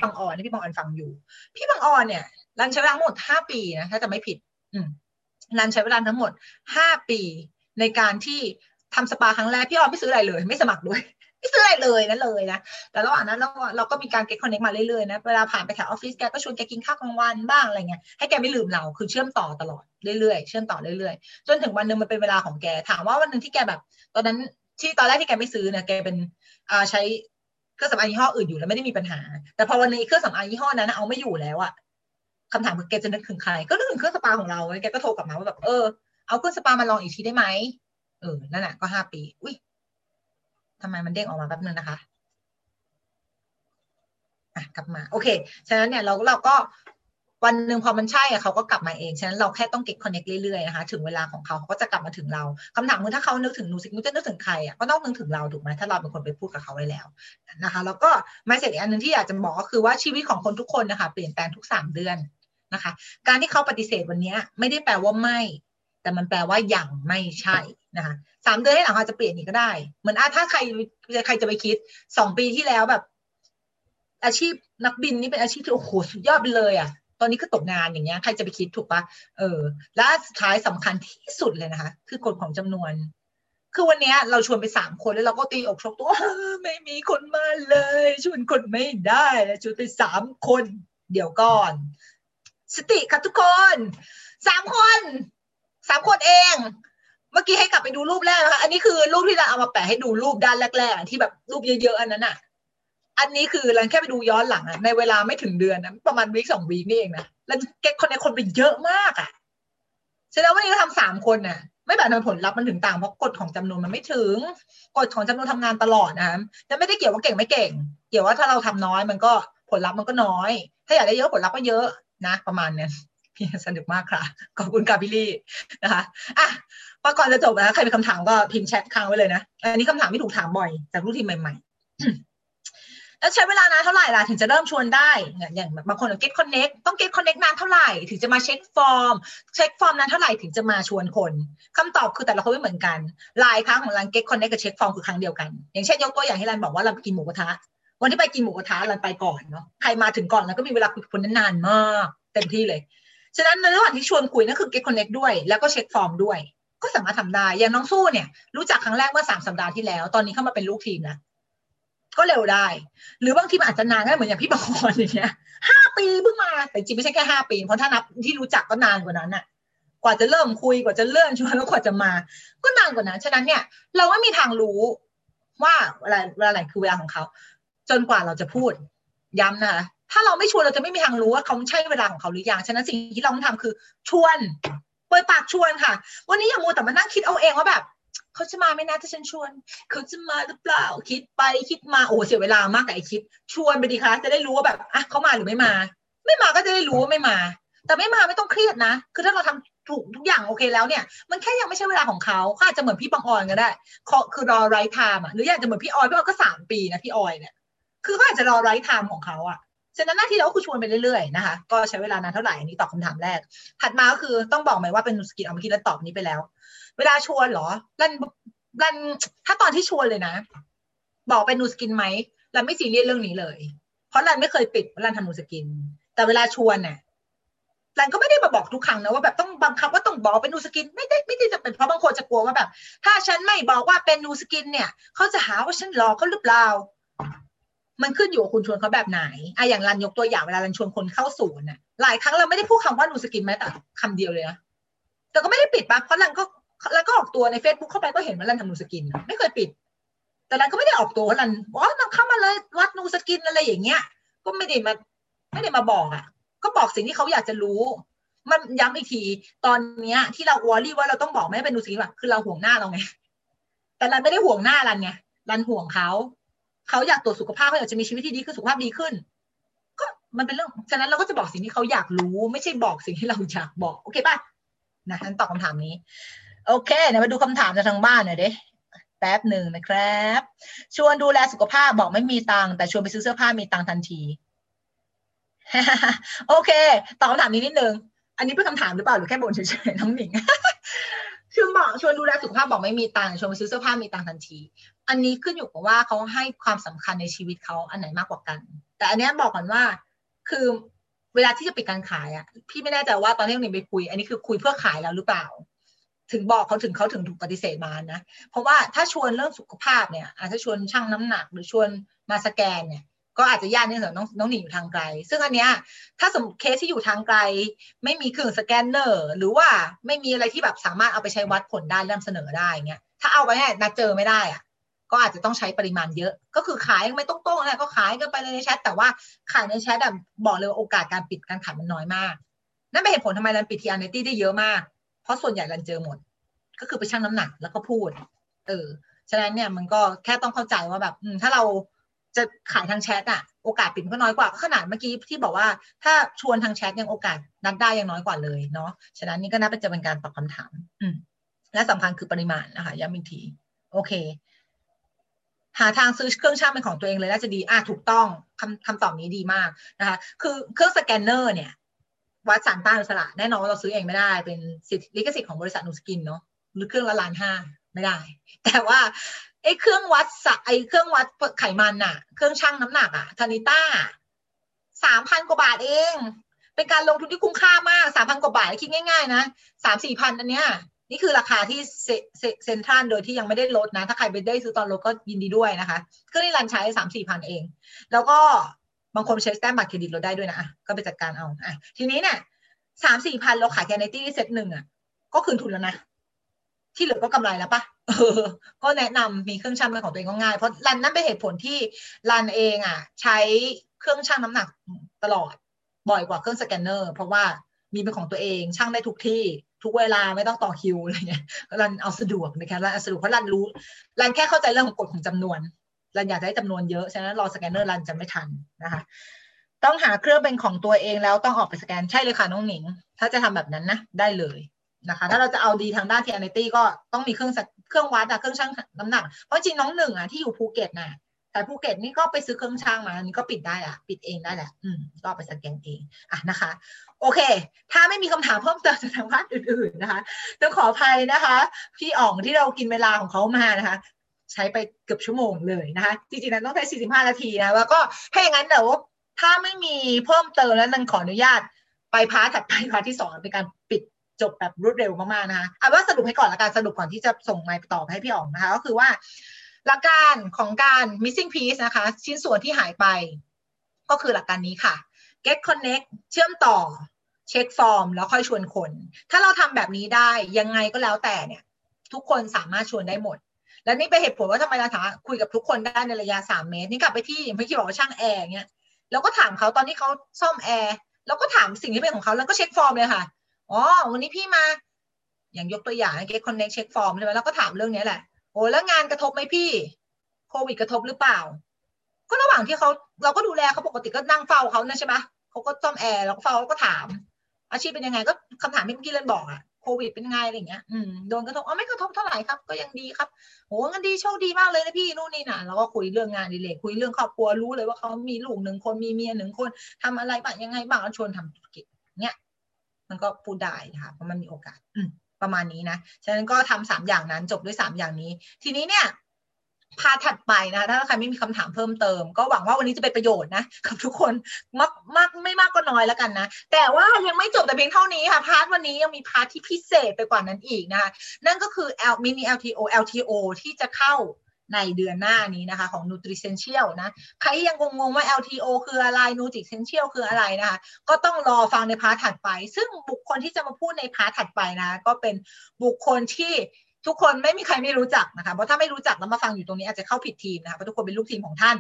บางออนที่พี่บางออนฟังอยู่พี่บางออนเนี่ยรันใช้เวลาหมดห้าปีนะถ้าจะไม่ผิดอืมรันใช้เวลาทั้งหมดห้าปีในการที่ทำสปาครั้งแรกพี่ออนไม่ซื้ออะไรเลยไม่สมัครด้วยไม่ซื้ออะไรเลยนั่นเลยนะแต่ระหว่างนั้นเราเราก็มีการ get connect มาเรื่อยๆนะเวลาผ่านไปแถวออฟฟิศแกก็ชวนแกกินข้าวกลางวันบ้างอะไรเงี้ยให้แกไม่ลืมเราคือเชื่อมต่อตลอดเรื่อยๆเชื่อมต่อเรื่อยๆจนถึงวันนึงมันเป็นเวลาของแกถามว่าวันนึงที่แกแบบตอนนั้นที่ตอนแรกที่แกไม่ซื้อเนี่ยแกเป็นอ่าใช้เครื่องสำอางยี่ห้ออื่นอยู่แล้วไม่ได้มีปัญหาแต่พอวันนี้เครื่องสำอางยี่ห้อนั้นเอาไม่อยู่แล้วอะคำถามคือแกจะนึกถึงใครก็นึกถึงเครื่องสปาของเราแกก็โทรกลับมาว่าแบบเออเอาเครื่องสปามาลองอีกทีได้ไหมเออนั่นแหละก็ห้าปีอุ้ยทำไมมันเด้งออกมาแป๊บนึงนะคะอ่ะกลับมาโอเคฉะนั้นเนี่ยเราเราก็วันหนึ่งพอมันใช่อะเขาก็กลับมาเองฉะนั้นเราแค่ต้องเก็บคอนเนคเรื่อยๆนะคะถึงเวลาของเขาเขาก็จะกลับมาถึงเราคำถามคือถ้าเขานึกถึงนูซิกนูจะนึกถึงใครอะก็ต้องนึกถึงเราถูกไหมถ้าเราเป็นคนไปพูดกับเขาไว้แล้วนะคะแล้วก็มาเสร็จอีกอันนึงที่อยากจะบอกก็คือว่าชีวิตของคนทุกคนนะคะเปลี่ยนแปลงทุกสามเดือนนะคะการที่เขาปฏิเสธวันนี้ไม่ได้แปลว่าไม่แต่มันแปลว่ายังไม่ใช่นะคะสามเดือนให้หลังอาจจะเปลี่ยนอีกก็ได้เหมือนถ้าใครใครจะไปคิดสองปีที่แล้วแบบอาชีพนักบินนี่เป็นอาชีพที่โอ้โหสุดยอดไปเลยอ่ะตอนนี้คือตกงานอย่างเงี้ยใครจะไปคิดถูกปะเออและสุดท้ายสำคัญที่สุดเลยนะคะคือกฎของจำนวนคือวันนี้เราชวนไปสามคนแล้วเราก็ตีอกชกตัวไม่มีคนมาเลยชวนคนไม่ได้แล้วชวนไปสามคนเดี๋ยวก่อนสติค่ะทุกคนสามคนสามคนเองเมื่อกี้ให้กลับไปดูรูปแรกนะคะอันนี้คือรูปที่เราเอามาแปะให้ดูรูปด้านแรกๆที่แบบรูปเยอะๆอันนั้นอ่ะอันนี้คือเราแค่ไปดูย้อนหลังอ่ะในเวลาไม่ถึงเดือนนะประมาณวีคสองวีคนี่เองนะแล้วแกคนในคนไปเยอะมากอ่ะฉะนั้นวันนี้เราทำสามคนน่ะไม่แบบผลลัพธ์มันถึงต่างเพราะกฎของจำนวนมันไม่ถึงกฎของจำนวนทำงานตลอดนะจะไม่ได้เกี่ยวว่าเก่งไม่เก่งเกี่ยวว่าถ้าเราทำน้อยมันก็ผลลัพธ์มันก็น้อยถ้าอยากได้เยอะผลลัพธ์ก็เยอะนะประมาณนี้พี่สนุกมากค่ะขอบคุณกาบิลี่นะคะอ่ะพอก่อนจะจบนะใครมีคำถามก็พิมพ์แชทค้างไว้เลยนะอันนี้คำถามที่ถูกถามบ่อยจากลูกทีมใหม่ๆแล้วใช้เวลานานเท่าไหร่ล่ะถึงจะเริ่มชวนได้อย่างบางคนเรา get connect ต้อง get connect นานเท่าไหร่ถึงจะมาเช็คฟอร์มเช็คฟอร์มนานเท่าไหร่ถึงจะมาชวนคนคำตอบคือแต่ละคนไม่เหมือนกันหลายครั้งของเรา get connect กับเช็คฟอร์มคือครั้งเดียวกันอย่างเช่นยกตัวอย่างที่เราบอกว่าเราไปกินหมูกระทะวันที่ไปกินหมูกระทะเราไปก่อนเนาะใครมาถึงก่อนแล้วก็มีเวลาคุยกับคนนั้นนานมากเต็มที่เลยฉะนั้นในระหว่างที่ชวนคุยนั่นคือ get connect ด้วยแล้วก็เช็คฟอร์มด้วยก็สามารถทำได้อย่างน้องสู้เนี่ยรู้จักครั้งแรกเมื่อสามสัปดาห์ที่แล้วตอนนี้เข้ามาเป็นลูกทีมนะก็เร็วได้หรือบางทีมันอาจจะนานได้เหมือนอย่างพี่บางคนอย่างเงี้ยห้าปีเพิ่งมาแต่จริงไม่ใช่แค่ห้าปีเพราะถ้านับที่รู้จักก็นานกว่านั้นน่ะกว่าจะเริ่มคุยกว่าจะเลื่อนชวนแล้วกว่าจะมาก็นานกว่านั้นฉะนั้นเนี่ยเราไม่มีทางรู้ว่าอะไรอะไรคือเวลาของเขาจนกว่าเราจะพูดย้ำนะคะถ้าเราไม่ชวนเราจะไม่มีทางรู้ว่าเขาใช่เวลาของเขาหรือยังฉะนั้นสิ่งที่เราต้องทำคือชวนเปิดปากชวนค่ะวันนี้อย่ามัวแต่มานั่งคิดเอาเองว่าแบบเขาจะมาไม่น่าจะฉันชวนเขาจะมาหรือเปล่าคิดไปคิดมาโอ้เสียเวลามากกับไอ้คิดชวนไปดีคะจะได้รู้ว่าแบบอ่ะเขามาหรือไม่มาไม่มาก็จะได้รู้ว่าไม่มาแต่ไม่มาไม่ต้องเครียดนะคือถ้าเราทำถูกทุกอย่างโอเคแล้วเนี่ยมันแค่ยังไม่ใช่เวลาของเขาเขาอาจจะเหมือนพี่บางออนก็ได้เขาคือรอไรท์ไทม์อ่ะหรืออยากจะเหมือนพี่ออยพี่ออยก็สามปีนะพี่ออยเนี่ยคือเขาอาจจะรอไรท์ไทม์ของเขาอ่ะฉะนั้นหน้าที่เราก็คือชวนไปเรื่อยๆนะคะก็ใช้เวลานานเท่าไหร่อันนี้ตอบคำถามแรกถัดมาก็คือต้องบอกไหมว่าเป็นสกิลเอามาคิดแล้วตอบนี้ไปแล้วเวลาชวนเหรอรันรันถ้าตอนที่ชวนเลยนะบอกเป็นนูสกินไหมรันไม่ซีเรียสเรื่องนี้เลยเพราะรันไม่เคยปิดรันทำนูสกินแต่เวลาชวนเนี่ยรันก็ไม่ได้มาบอกทุกครั้งนะว่าแบบต้องบังคับว่าต้องบอกเป็นนูสกินไม่ได้ไม่ได้จะเป็นเพราะบางคนจะกลัวว่าแบบถ้าฉันไม่บอกว่าเป็นนูสกินเนี่ยเขาจะหาว่าฉันหลอกเขาหรือเปล่ามันขึ้นอยู่กับคุณชวนเขาแบบไหนไอ้อย่างรันยกตัวอย่างเวลารันชวนคนเข้าศูนย์น่ะหลายครั้งเราไม่ได้พูดคำว่านูสกินแม้แต่คำเดียวเลยนะแต่ก็ไม่ได้ปิดปะเพราะรันก็แล้วก็ออกตัวใน Facebook เข้าไปก็เห็นว่ารันทำนูสกินไม่เคยปิดแต่รันก็ไม่ได้ออกตัวว่ารันว่ามันเข้ามาเลยวัดนูสกินอะไรอย่างเงี้ยก็ไม่ได้มาไม่ได้มาบอกอ่ะก็บอกสิ่งที่เขาอยากจะรู้มันย้ำอีกทีตอนเนี้ยที่เราวอรี่ว่าเราต้องบอกไม่เป็นนูสกินแบบคือเราห่วงหน้าเราไงแต่รันไม่ได้ห่วงหน้ารันไงรันห่วงเขาเขาอยากตรวจสุขภาพเขาอยากจะมีชีวิตที่ดีขึ้นสุขภาพดีขึ้นก็มันเป็นเรื่องฉะนั้นเราก็จะบอกสิ่งที่เขาอยากรู้ไม่ใช่บอกสิ่งที่เราอยากบอกโอเคป่ะนะงั้นตอบคำถามนี้โอเคเดี๋ยวมาดูคำถามจากทางบ้านหน่อยดิแป๊บหนึ่งนะครับชวนดูแลสุขภาพบอกไม่มีตังค์แต่ชวนไปซื้อเสื้อผ้ามีตังค์ทันที โอเคตอบคำถามนี้นิดนึงอันนี้เป็นคำถามหรือเปล่าหรือแค่บ่นเฉยๆน้องหนิง ชวนบอกชวนดูแลสุขภาพบอกไม่มีตังค์ชวนไปซื้อเสื้อผ้ามีตังค์ทันทีอันนี้ขึ้นอยู่กับว่าเขาให้ความสำคัญในชีวิตเขาอันไหนมากกว่ากันแต่ แต่อันนี้บอกก่อนว่าคือเวลาที่จะปิดการขายอ่ะพี่ไม่แน่ใจว่าตอนที่หนิงไปคุยอันนี้คือคุยเพื่อขายแล้วหรือเปล่าถึงบอกเขาถึงเขาถึงถูกปฏิเสธมานะเพราะว่าถ้าชวนเรื่องสุขภาพเนี่ยอาจจะชวนชั่งน้ำหนักหรือชวนมาสแกนเนี่ยก็อาจจะยากนิดหนึ่งน้องน้องหนิงอยู่ทางไกลซึ่งอันเนี้ยถ้าสมมติเคสที่อยู่ทางไกลไม่มีเครื่องสแกนเนอร์หรือว่าไม่มีอะไรที่แบบสามารถเอาไปใช้วัดผลได้นำเสนอได้เงี้ยถ้าเอาไปเนี่ยนัดเจอไม่ได้อ่ะก็อาจจะต้องใช้ปริมาณเยอะก็คือขายไม่ต้องโต้งอะไรก็ขายกันไปในแชทแต่ว่าขายในแชทแบบบอกเลยว่าโอกาสการปิดการขายมันน้อยมากนั่นเป็นเหตุผลทำไมรันปิดทีอาร์เนตี้ได้เยอะมากเพราะส่วนใหญ่รันเจอหมดก็คือไปชั่งน้ำหนักแล้วก็พูดเออฉะนั้นเนี่ยมันก็แค่ต้องเข้าใจว่าแบบถ้าเราจะขายทางแชทอะโอกาสปิดก็น้อยกว่าขนาดเมื่อกี้ที่บอกว่าถ้าชวนทางแชทยังโอกาสนัดได้ยังน้อยกว่าเลยเนาะฉะนั้นนี่ก็น่าจะเป็นการตอบคำถามอืมและสำคัญคือปริมาณนะคะย้ำอีกทีโอเคหาทางซื้อเครื่องชั่งเป็นของตัวเองเลยน่าจะดีอ่ะถูกต้องคำคำตอบนี้ดีมากนะคะคือเครื่องสแกนเนอร์เนี่ยวัดสารต้านอิสระแน่นอนว่าเราซื้อเองไม่ได้เป็นสิทธิลิขสิทธิ์ของบริษัทนูสกินเนาะหรือเครื่องละล้านห้าไม่ได้แต่ว่าไอ้เครื่องวัดสะไอ้เครื่องวัดไขมันอะเครื่องชั่งน้ำหนักอะทานิต้าสามพันกว่าบาทเองเป็นการลงทุนที่คุ้มค่ามากสามพันกว่าบาทคิดง่ายๆนะสามสี่พันอันเนี้ยนี่คือราคาที่เซ็นทรัลโดยที่ยังไม่ได้ลดนะถ้าใครไปได้ซื้อตอนลดก็ยินดีด้วยนะคะเครื่องนี้รันใช้สามสี่พันเองแล้วก็บางคนใช้แต้มบัตรเครดิตเราได้ด้วยนะก็ไปจัดการเอาอ่ะทีนี้เนี่ยสามสี่พันเราขายแคนเนตี้เซ็ตหนึ่งอ่ะก็คืนทุนแล้วนะที่เหลือก็กำไรแล้วปะเออก็แนะนำมีเครื่องชั่งเป็นของตัวเองก็ง่ายเพราะรันนั่นเป็นเหตุผลที่รันเองอ่ะใช้เครื่องชั่งน้ำหนักตลอดบ่อยกว่าเครื่องสแกนเนอร์เพราะว่ามีเป็นของตัวเองชั่งได้ทุกที่ทุกเวลาไม่ต้องต่อคิวอะไรเงี้ยรันเอาสะดวกนะคะรันเอาสะดวกเพราะรันรู้รันแค่เข้าใจเรื่องของกฎของจำนวนรันอยากได้จำนวนเยอะฉะนั้นรอสแกนเนอร์รันจะไม่ทันนะคะต้องหาเครื่องเป็นของตัวเองแล้วต้องออกไปสแกนใช่เลยค่ะน้องหนิงถ้าจะทำแบบนั้นนะได้เลยนะคะถ้าเราจะเอาดีทางด้านเทอร์เนตี้ก็ต้องมีเครื่องเครื่องวัดอะเครื่องชั่งน้ำหนักเพราะจริงน้องหนึ่งอะที่อยู่ภูเก็ตน่ะแต่ภูเก็ตนี่ก็ไปซื้อเครื่องชั่งมานี่ก็ปิดได้อะปิดเองได้แหละอืมก็ไปสแกนเองอะนะคะโอเคถ้าไม่มีคำถามเพิ่มเติมจากทางบ้านอื่นๆนะคะต้องขออภัยนะคะพี่อ๋องที่เรากินเวลาของเขามานะคะใช้ไปเกือบชั่วโมงเลยนะคะจริงๆนั้นต้องใช้สี่สิบห้านาทีนะแล้วก็ถ้าอย่างนั้นเดี๋ยวถ้าไม่มีเพิ่มเติมแล้วนั่นขออนุญาตไปพาร์ทถัดไปพาร์ทที่สองเป็นการปิดจบแบบรวดเร็วมากๆนะคะเอาว่าสรุปให้ก่อนละกันสรุปก่อนที่จะส่งไมค์ไปตอบให้พี่อ๋องนะคะก็คือว่าหลักการของการ missing piece นะคะชิ้นส่วนที่หายไปก็คือหลักการนี้ค่ะ get connect เชื่อมต่อ check form แล้วค่อยชวนคนถ้าเราทำแบบนี้ได้ยังไงก็แล้วแต่เนี่ยทุกคนสามารถชวนได้หมดและนี่เป็นเหตุผลว่าทำไมเราสามารถคุยกับทุกคนได้ในระยะสามเมตรนี่กลับไปที่เมื่อกี้บอกว่าช่างแอร์เนี่ยแล้วก็ถามเขาตอนที่เขาซ่อมแอร์แล้วก็ถามสิ่งที่เป็นของเขาแล้วก็เช็คฟอร์มเลยค่ะอ๋อวันนี้พี่มาอย่างยกตัวอย่างเก็ตคอนเนคเช็คฟอร์มใช่ไหมแล้วก็ถามเรื่องนี้แหละโอ้แล้วงานกระทบไหมพี่โควิดกระทบหรือเปล่าก็ระหว่างที่เขาเราก็ดูแลเขาปกติก็นั่งเฝ้าเขานะใช่ไหมเขาก็ซ่อมแอร์เราก็เฝ้าก็ถามอาชีพเป็นยังไงก็คำถามที่เมื่อกี้เรนบอกอะโควิดเป็นไงอะไรอย่างเงี้ยอืมโดนกระทบอ๋อไม่กระทบเท่าไหร่ครับก็ยังดีครับโอ้งั้นดีโชคดีมากเลยนะพี่นู่นนี่น่ะเราก็คุยเรื่องงานดิเลกคุยเรื่องครอบครัวรู้เลยว่าเขามีลูกหนึ่งคนมีเมียหนึ่งคนทำอะไรบ้างยังไงบ้างแล้วชวนทำธุรกิจเนี้ยมันก็พูดได้นะคะเพราะมันมีโอกาสประมาณนี้นะฉะนั้นก็ทำสามอย่างนั้นจบด้วยสามอย่างนี้ทีนี้เนี่ยพาถัดไปนะถ้าใครไม่มีคำถามเพิ่มเติมก็หวังว่าวันนี้จะเป็นประโยชน์นะกับทุกคนมากมากไม่มากก็น้อยแล้วกันนะแต่ว่ายังไม่จบแต่เพียงเท่านี้ค่ะพาร์ทวันนี้ยังมีพาร์ทที่พิเศษไปกว่านั้นอีกนะคะนั่นก็คือ L mini แอล ที โอ แอล ที โอ ที่จะเข้าในเดือนหน้านี้นะคะของ Nutri-Cential นะใครที่ยังงงว่า แอล ที โอ คืออะไร Nutri-Cential คืออะไรนะคะก็ต้องรอฟังในพาร์ทถัดไปซึ่งบุคคลที่จะมาพูดในพาร์ทถัดไปนะก็เป็นบุคคลที่ทุกคนไม่มีใครไม่รู้จักนะคะเพราะถ้าไม่รู้จักแล้วมาฟังอยู่ตรงนี้อาจจะเข้าผิดทีมนะคะเพราะทุกคนเป็นลูกทีมของท่า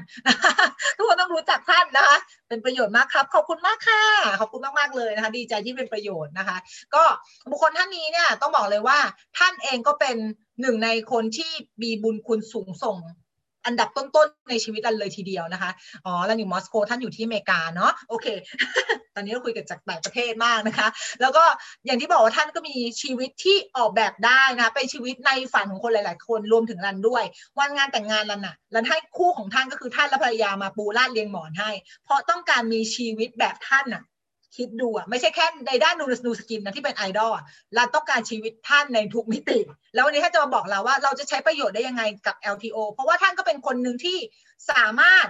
นทุกคนต้องรู้จักท่านนะคะเป็นประโยชน์มากครับขอบคุณมากค่ะขอบคุณมากๆเลยนะคะดีใจที่เป็นประโยชน์นะคะก็บุคคลท่านนี้เนี่ยต้องบอกเลยว่าท่านเองก็เป็นหนึ่งในคนที่มีบุญคุณสูงส่งอันดับต้นๆในชีวิตเราเลยทีเดียวนะคะอ๋อแล้วอยู่มอสโกท่านอยู่ที่อเมริกาเนาะโอเคตอนนี้เราคุยกันจากต่างประเทศมากนะคะแล้วก็อย่างที่บอกว่าท่านก็มีชีวิตที่ออกแบบได้นะเป็นชีวิตในฝันของคนหลายๆคนรวมถึงรันด้วยวันงานแต่งงานรันอะรันให้คู่ของท่านก็คือท่านและภรรยามาปูลาดเรียงหมอนให้เพราะต้องการมีชีวิตแบบท่านอะคิดดูอะไม่ใช่แค่ในด้านนูนูสกินนะที่เป็นไอดอลอะเราต้องการชีวิตท่านในทุกมิติแล้ววันนี้ท่านจะมาบอกเราว่าเราจะใช้ประโยชน์ได้ยังไงกับ แอล ที โอ เพราะว่าท่านก็เป็นคนหนึ่งที่สามารถ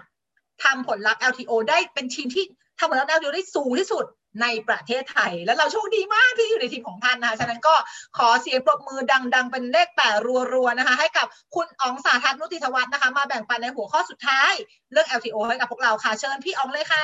ทำผลลัพธ์ แอล ที โอ ได้เป็นทีมที่ทำผลลัพธ์ แอล ที โอ ได้สูงที่สุดในประเทศไทยและเราโชคดีมากที่อยู่ในทีมของท่านนะคะฉะนั้นก็ขอเสียงปรบมือดังๆเป็นเลขแปดรัวๆนะคะให้กับคุณอ๋องสาทัศน์นุติธวัฒน์นะคะมาแบ่งปันในหัวข้อสุดท้ายเรื่อง แอล ที โอ ให้กับพวกเราค่ะเชิญพี่อ๋องเลยค่ะ